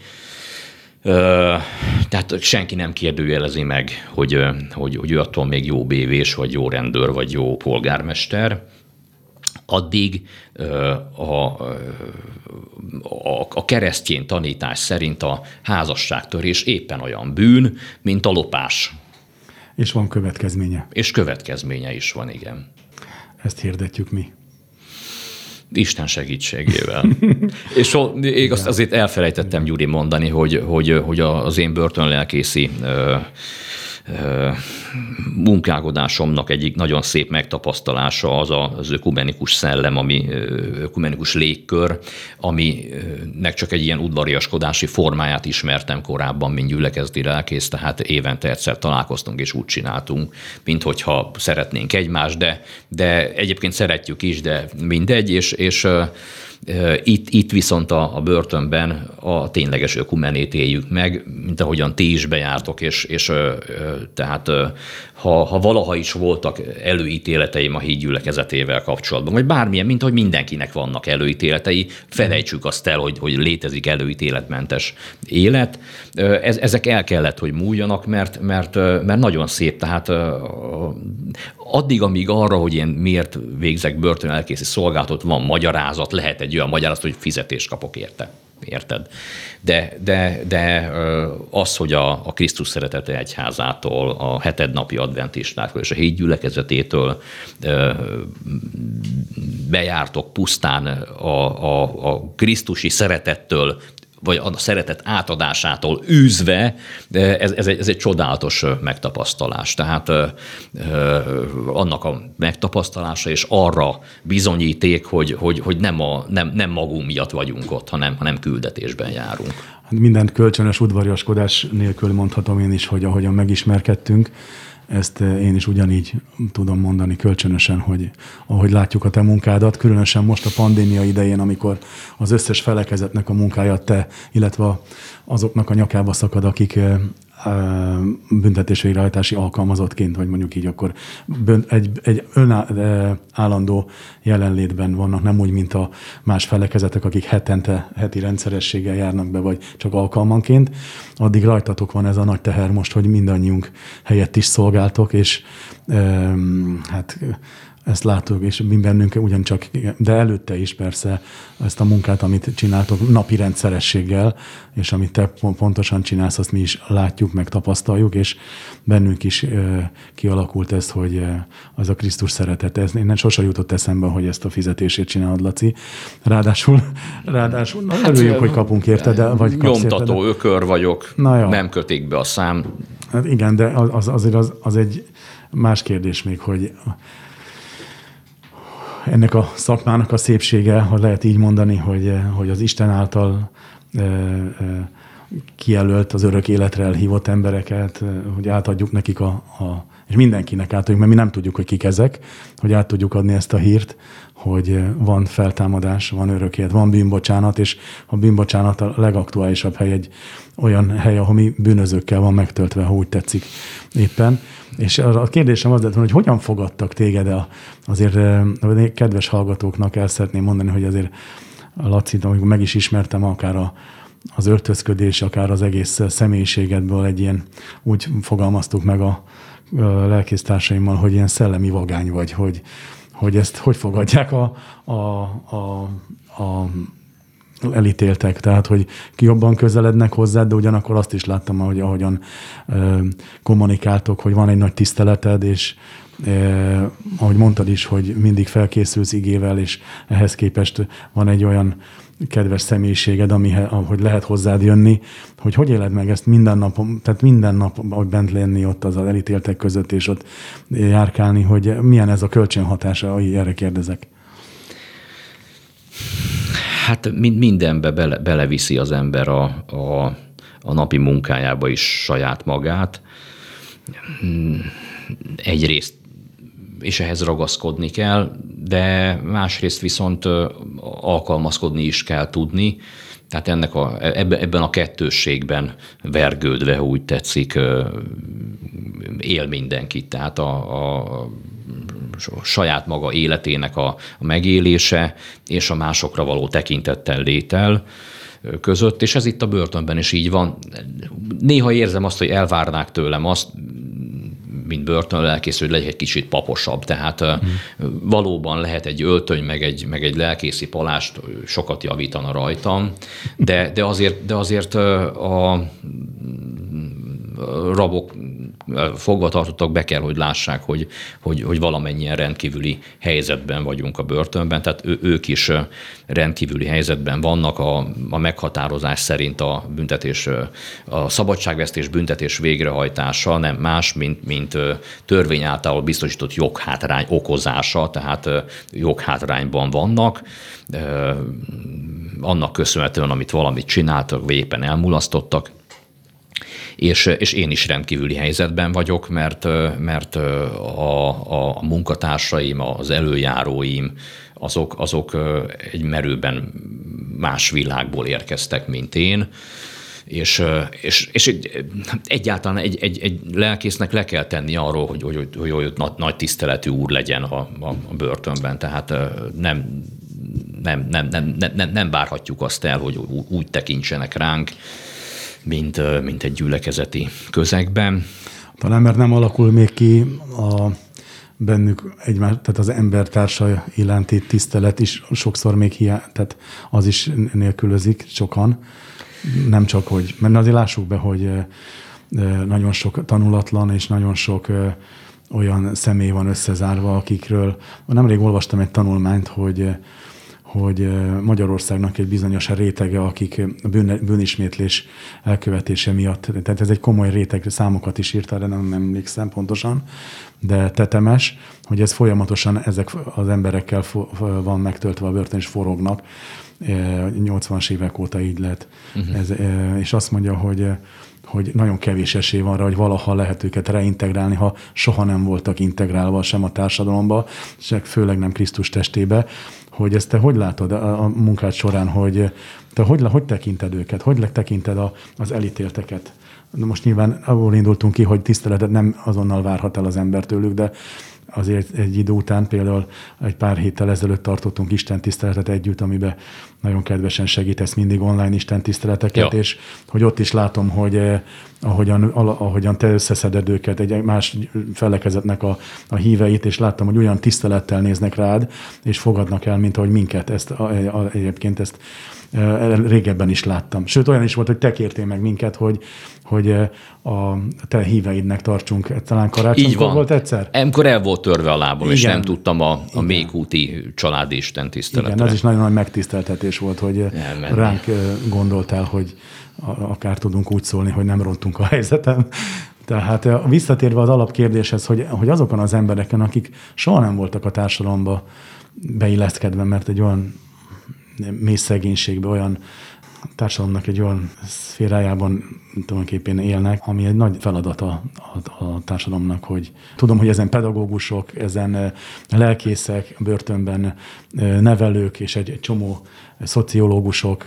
Tehát senki nem kérdőjelezi meg, hogy, hogy, hogy ő attól még jó bévés, vagy jó rendőr, vagy jó polgármester. Addig a, a, a keresztény tanítás szerint a házasságtörés éppen olyan bűn, mint a lopás. És van következménye. És következménye is van, igen. Ezt hirdetjük mi. Isten segítségével. És én azt azért elfelejtettem Gyuri mondani, hogy, hogy, hogy az én börtönlelkészi munkálkodásomnak egyik nagyon szép megtapasztalása az az ökumenikus szellem, ami ökumenikus légkör, aminek csak egy ilyen udvariaskodási formáját ismertem korábban, mint gyülekezeti lelkész, tehát évente egyszer találkoztunk és úgy csináltunk, minthogyha szeretnénk egymást, de, de egyébként szeretjük is, de mindegy, és, és Itt, itt viszont a, a börtönben a tényleges ökumenét éljük meg, mint ahogyan ti is bejártok, és, és tehát ha, ha valaha is voltak előítéleteim a hídgyülekezetével kapcsolatban, vagy bármilyen, mint ahogy mindenkinek vannak előítéletei, felejtsük azt el, hogy, hogy létezik előítéletmentes élet. Ez, ezek el kellett, hogy múljanak, mert, mert, mert nagyon szép, tehát addig, amíg arra, hogy én miért végzek börtönelkészítő szolgálatot, van magyarázat, lehet egy olyan magyarázat, hogy fizetést kapok érte. Érted? De, de, de az, hogy a, a Krisztus szeretete egyházától, a hetednapi adventistáktól és a hídgyülekezetétől bejártok pusztán a, a, a Krisztusi szeretettől, vagy a szeretet átadásától űzve, ez, ez, egy, ez egy csodálatos megtapasztalás. Tehát ö, ö, annak a megtapasztalása, és arra bizonyíték, hogy, hogy, hogy nem, a, nem, nem magunk miatt vagyunk ott, hanem, hanem küldetésben járunk. Minden kölcsönös udvariaskodás nélkül mondhatom én is, hogy ahogyan megismerkedtünk, ezt én is ugyanígy tudom mondani kölcsönösen, hogy ahogy látjuk a te munkádat, különösen most a pandémia idején, amikor az összes felekezetnek a munkája te, illetve azoknak a nyakába szakad, akik büntetésvégrehajtási alkalmazottként, vagy mondjuk így akkor egy, egy önállandó jelenlétben vannak, nem úgy, mint a más felekezetek, akik hetente, heti rendszerességgel járnak be, vagy csak alkalmanként. Addig rajtatok van ez a nagy teher most, hogy mindannyiunk helyett is szolgáltok, és e, hát ezt látok, és mi bennünk ugyancsak, de előtte is persze ezt a munkát, amit csináltok napi rendszerességgel, és amit te pontosan csinálsz, azt mi is látjuk, meg tapasztaljuk, és bennünk is kialakult ez, hogy az a Krisztus szeretet. Ez nem sose jutott eszembe, hogy ezt a fizetését csinálod, Laci. Ráadásul, ráadásul na, hát, örüljük, hogy kapunk érte, de vagy kapsz érte. Nyomtató ökör vagyok, nem kötik be a szám. Hát igen, de az, azért az, az egy más kérdés még, hogy ennek a szakmának a szépsége, ha lehet így mondani, hogy, hogy az Isten által e, e, kijelölt, az örök életre elhívott embereket, hogy átadjuk nekik, a, a, és mindenkinek átadjuk, mert mi nem tudjuk, hogy kik ezek, hogy át tudjuk adni ezt a hírt, hogy van feltámadás, van örök élet, van bűnbocsánat, és a bűnbocsánat a legaktuálisabb hely, egy olyan hely, ahol mi bűnözőkkel van megtöltve, ha úgy tetszik éppen. És a kérdésem az lett volna, hogy hogyan fogadtak téged, a, azért kedves hallgatóknak el szeretném mondani, hogy azért Lacit, amikor meg is ismertem, akár a, az öltözködés, akár az egész személyiségedből egy ilyen, úgy fogalmaztuk meg a, a lelkésztársaimmal, hogy ilyen szellemi vagány vagy, hogy hogy ezt hogy fogadják a, a, a, a elítéltek, tehát hogy ki jobban közelednek hozzád, de ugyanakkor azt is láttam, hogy ahogyan ö, kommunikáltok, hogy van egy nagy tiszteleted, és ö, ahogy mondtad is, hogy mindig felkészülsz igével, és ehhez képest van egy olyan kedves személyiséged, amihez, ahogy lehet hozzád jönni, hogy hogy éled meg ezt minden nap, tehát minden nap, ahogy bent lenni ott az elítéltek között, és ott járkálni, hogy milyen ez a kölcsönhatása, ahogy erre kérdezek. Hát mindenbe bele, beleviszi az ember a, a, a napi munkájába is saját magát. Egyrészt, és ehhez ragaszkodni kell, de másrészt viszont alkalmazkodni is kell tudni. Tehát ennek a, ebben a kettősségben vergődve, úgy tetszik, él mindenki. Tehát a, a saját maga életének a, a megélése és a másokra való tekintettel létel között, és ez itt a börtönben is így van. Néha érzem azt, hogy elvárnák tőlem azt, mint börtönlelkész, hogy legyek egy kicsit paposabb. Tehát hmm. valóban lehet egy öltöny, meg egy, meg egy lelkészi palást sokat javítana rajtam, de, de azért, de azért a rabok fogvatartottak be kell, hogy lássák, hogy, hogy, hogy valamennyien rendkívüli helyzetben vagyunk a börtönben, tehát ő, ők is rendkívüli helyzetben vannak a, a meghatározás szerint a büntetés, a szabadságvesztés büntetés végrehajtása nem más, mint, mint törvény által biztosított joghátrány okozása, tehát joghátrányban vannak, annak köszönhetően, amit valamit csináltak, vagy éppen elmulasztottak. És, és én is rendkívüli helyzetben vagyok, mert, mert a, a, a munkatársaim, az előjáróim, azok, azok egy merőben más világból érkeztek, mint én. És, és, és egy, egyáltalán egy, egy, egy lelkésznek le kell tenni arról, hogy, hogy, hogy, hogy nagy, nagy tiszteletű úr legyen a, a, a börtönben. Tehát nem, nem, nem, nem, nem, nem várhatjuk azt el, hogy úgy tekintsenek ránk, mint, mint egy gyülekezeti közegben. Talán mert nem alakul még ki a bennük egymás, tehát az embertársa iránti tisztelet is sokszor még hiány, tehát az is nélkülözik sokan. Nem csak, hogy, mert azért lássuk be, hogy nagyon sok tanulatlan és nagyon sok olyan személy van összezárva, akikről, nemrég olvastam egy tanulmányt, hogy, hogy Magyarországnak egy bizonyos rétege, akik bűn, bűnismétlés elkövetése miatt, tehát ez egy komoly réteg, számokat is írt, de nem emlékszem pontosan, de tetemes, hogy ez folyamatosan ezek az emberekkel van megtöltve a börtön, és forognak. nyolcvanas évek óta így lett. Uh-huh. Ez, és azt mondja, hogy, hogy nagyon kevés esély van arra, hogy valaha lehet őket reintegrálni, ha soha nem voltak integrálva sem a társadalomba, sem főleg nem Krisztus testébe, hogy ezt te hogy látod a, a munkád során, hogy te hogy, hogy tekinted őket, hogy tekinted a, az elítélteket? Most nyilván abból indultunk ki, hogy tiszteletet nem azonnal várhat el az ember tőlük, de azért egy idő után, például egy pár héttel ezelőtt tartottunk istentiszteletet együtt, amiben nagyon kedvesen segítesz mindig online istentiszteleteket, ja. És hogy ott is látom, hogy ahogyan, ahogyan te összeszeded őket, egy más felekezetnek a, a híveit, és láttam, hogy olyan tisztelettel néznek rád, és fogadnak el, mint ahogy minket. Ezt, egyébként ezt régebben is láttam. Sőt, olyan is volt, hogy te kértél meg minket, hogy, hogy a te híveidnek tartsunk. Talán karácsonykor volt egyszer? Amikor el volt törve a lábam, igen. És nem tudtam a, a mélyúti családi istentiszteletre. Igen, az is nagyon nagy megtiszteltetés volt, hogy elmenni. Ránk gondoltál, hogy akár tudunk úgy szólni, hogy nem rontunk a helyzetem. Tehát visszatérve az alapkérdéshez, hogy, hogy azokon az embereken, akik soha nem voltak a társadalomba beilleszkedve, mert egy olyan mély szegénységbe, olyan társadalomnak egy olyan szférájában tulajdonképpen élnek, ami egy nagy feladat a, a, a társadalomnak, hogy tudom, hogy ezen pedagógusok, ezen lelkészek, börtönben nevelők és egy, egy csomó szociológusok,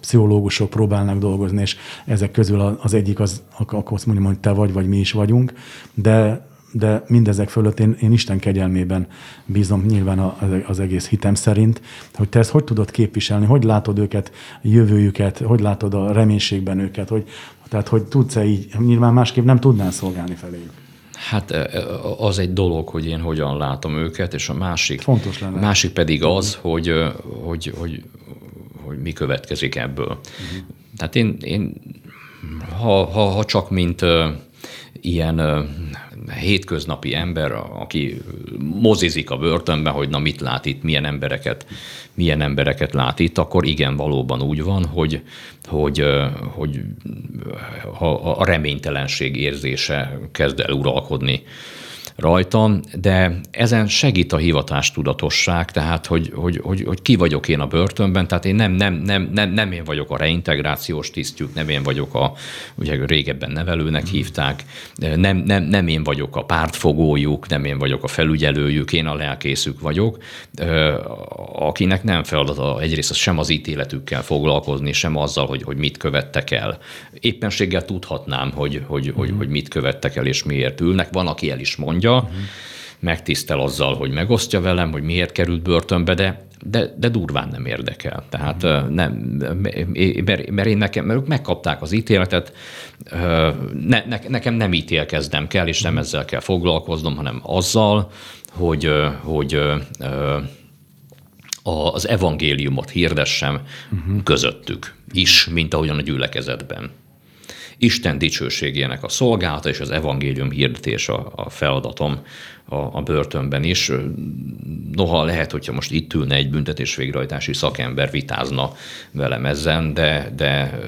pszichológusok próbálnak dolgozni, és ezek közül az egyik az, akkor azt mondjam, hogy te vagy, vagy mi is vagyunk, de de mindezek fölött én, én Isten kegyelmében bízom nyilván az egész hitem szerint, hogy te ezt hogy tudod képviselni, hogy látod őket, jövőjüket, hogy látod a reménységben őket, hogy, tehát hogy tudsz-e így, nyilván másképp nem tudnál szolgálni feléjük. Hát az egy dolog, hogy én hogyan látom őket, és a másik, fontos lenne. Másik pedig az, hogy, hogy, hogy, hogy mi következik ebből. Uh-huh. Tehát én, én ha, ha, ha csak mint ilyen hétköznapi ember, aki mozizik a börtönben, hogy na mit lát itt, milyen embereket, milyen embereket lát itt, akkor igen, valóban úgy van, hogy, hogy, hogy a reménytelenség érzése kezd el uralkodni rajtam, de ezen segít a hivatástudatosság, tehát hogy, hogy, hogy, hogy ki vagyok én a börtönben, tehát én nem, nem, nem, nem, nem én vagyok a reintegrációs tisztjük, nem én vagyok a, ugye régebben nevelőnek hívták, nem, nem, nem én vagyok a pártfogójuk, nem én vagyok a felügyelőjük, én a lelkészük vagyok, akinek nem feladata egyrészt sem az ítéletükkel foglalkozni, sem azzal, hogy, hogy mit követtek el. Éppenséggel tudhatnám, hogy, hogy, hogy, hogy mit követtek el és miért ülnek. Van, aki el is mondja, Uh-huh. megtisztel azzal, hogy megosztja velem, hogy miért került börtönbe, de, de, de durván nem érdekel. Tehát uh-huh. nem, mert, mert én nekem, mert ők megkapták az ítéletet, ne, ne, nekem nem ítélkeznem kell, és nem ezzel kell foglalkoznom, hanem azzal, hogy, hogy az evangéliumot hirdessem uh-huh. közöttük is, mint ahogyan a gyülekezetben. Isten dicsőségének a szolgálata és az evangélium hirdetése a feladatom a, a börtönben is. Noha lehet, hogyha most itt ülne egy büntetésvégrehajtási szakember, vitázna velem ezen, de, de,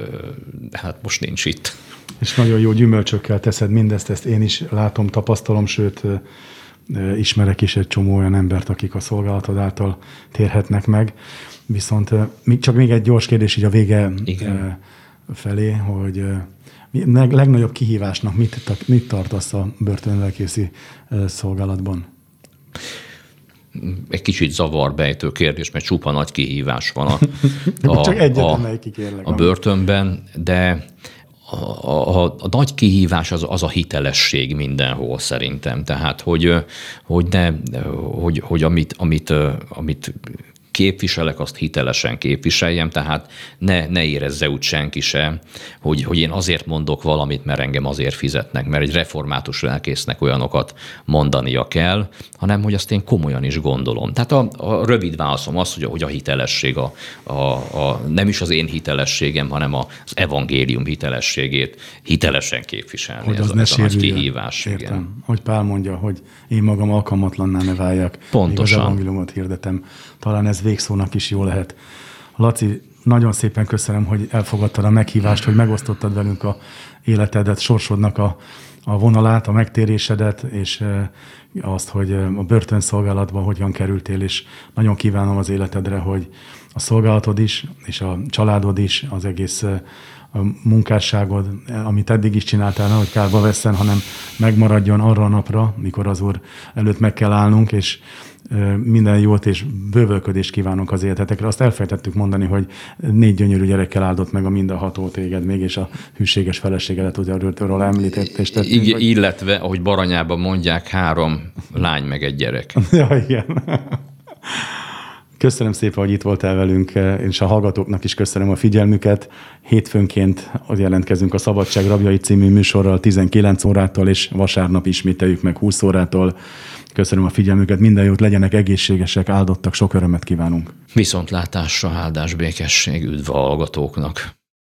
de hát most nincs itt. És nagyon jó gyümölcsökkel teszed mindezt, ezt én is látom, tapasztalom, sőt ismerek is egy csomó olyan embert, akik a szolgálatod által térhetnek meg. Viszont csak még egy gyors kérdés így a vége Igen. felé, hogy legnagyobb kihívásnak mit, mit tartasz a börtönlelkészi szolgálatban? Egy kicsit zavarbejtő kérdés, mert csupa nagy kihívás van a, a, csak egyetlen, a, kérlek, a börtönben, de... A, a, a, a nagy kihívás az, az a hitelesség mindenhol szerintem. Tehát, hogy, hogy, ne, hogy, hogy amit, amit, amit képviselek, azt hitelesen képviseljem, tehát ne, ne érezze úgy senki se, hogy, hogy én azért mondok valamit, mert engem azért fizetnek, mert egy református lelkésznek olyanokat mondania kell, hanem hogy azt én komolyan is gondolom. Tehát a, a rövid válaszom az, hogy a, hogy a hitelesség, a, a, a, nem is az én hitelességem, hanem az evangélium hitelességét hitelesen képviselni. Hogy az ez ne ez a nagy kihívás. Értem, igen. Hogy Pál mondja, hogy én magam alkalmatlanná ne váljak. Pontosan. Még az evangéliumot hirdetem. Talán ez végszónak is jó lehet. Laci, nagyon szépen köszönöm, hogy elfogadtad a meghívást, hogy megosztottad velünk a életedet, sorsodnak a, a vonalát, a megtérésedet, és azt, hogy a börtönszolgálatban hogyan kerültél, és nagyon kívánom az életedre, hogy a szolgálatod is, és a családod is, az egész a munkásságod, amit eddig is csináltál, nehogy kárba vesszen, hanem megmaradjon arra a napra, mikor az Úr előtt meg kell állnunk, és minden jót és bővölködést kívánunk az életetekre. Azt elfelejtettük mondani, hogy négy gyönyörű gyerekkel áldott meg a mind a ható téged még, és a hűséges feleségedet, ugye arról említést tettünk. Vagy... Illetve, ahogy Baranyában mondják, három lány meg egy gyerek. Ja, igen. Köszönöm szépen, hogy itt voltál velünk, és a hallgatóknak is köszönöm a figyelmüket. Hétfőnként jelentkezünk a Szabadság rabjai című műsorral tizenkilenc órától, és vasárnap ismételjük meg húsz órától. Köszönöm a figyelmüket, minden jót, legyenek egészségesek, áldottak, sok örömet kívánunk. Viszontlátásra, áldás, békesség, üdv a hallgatóknak!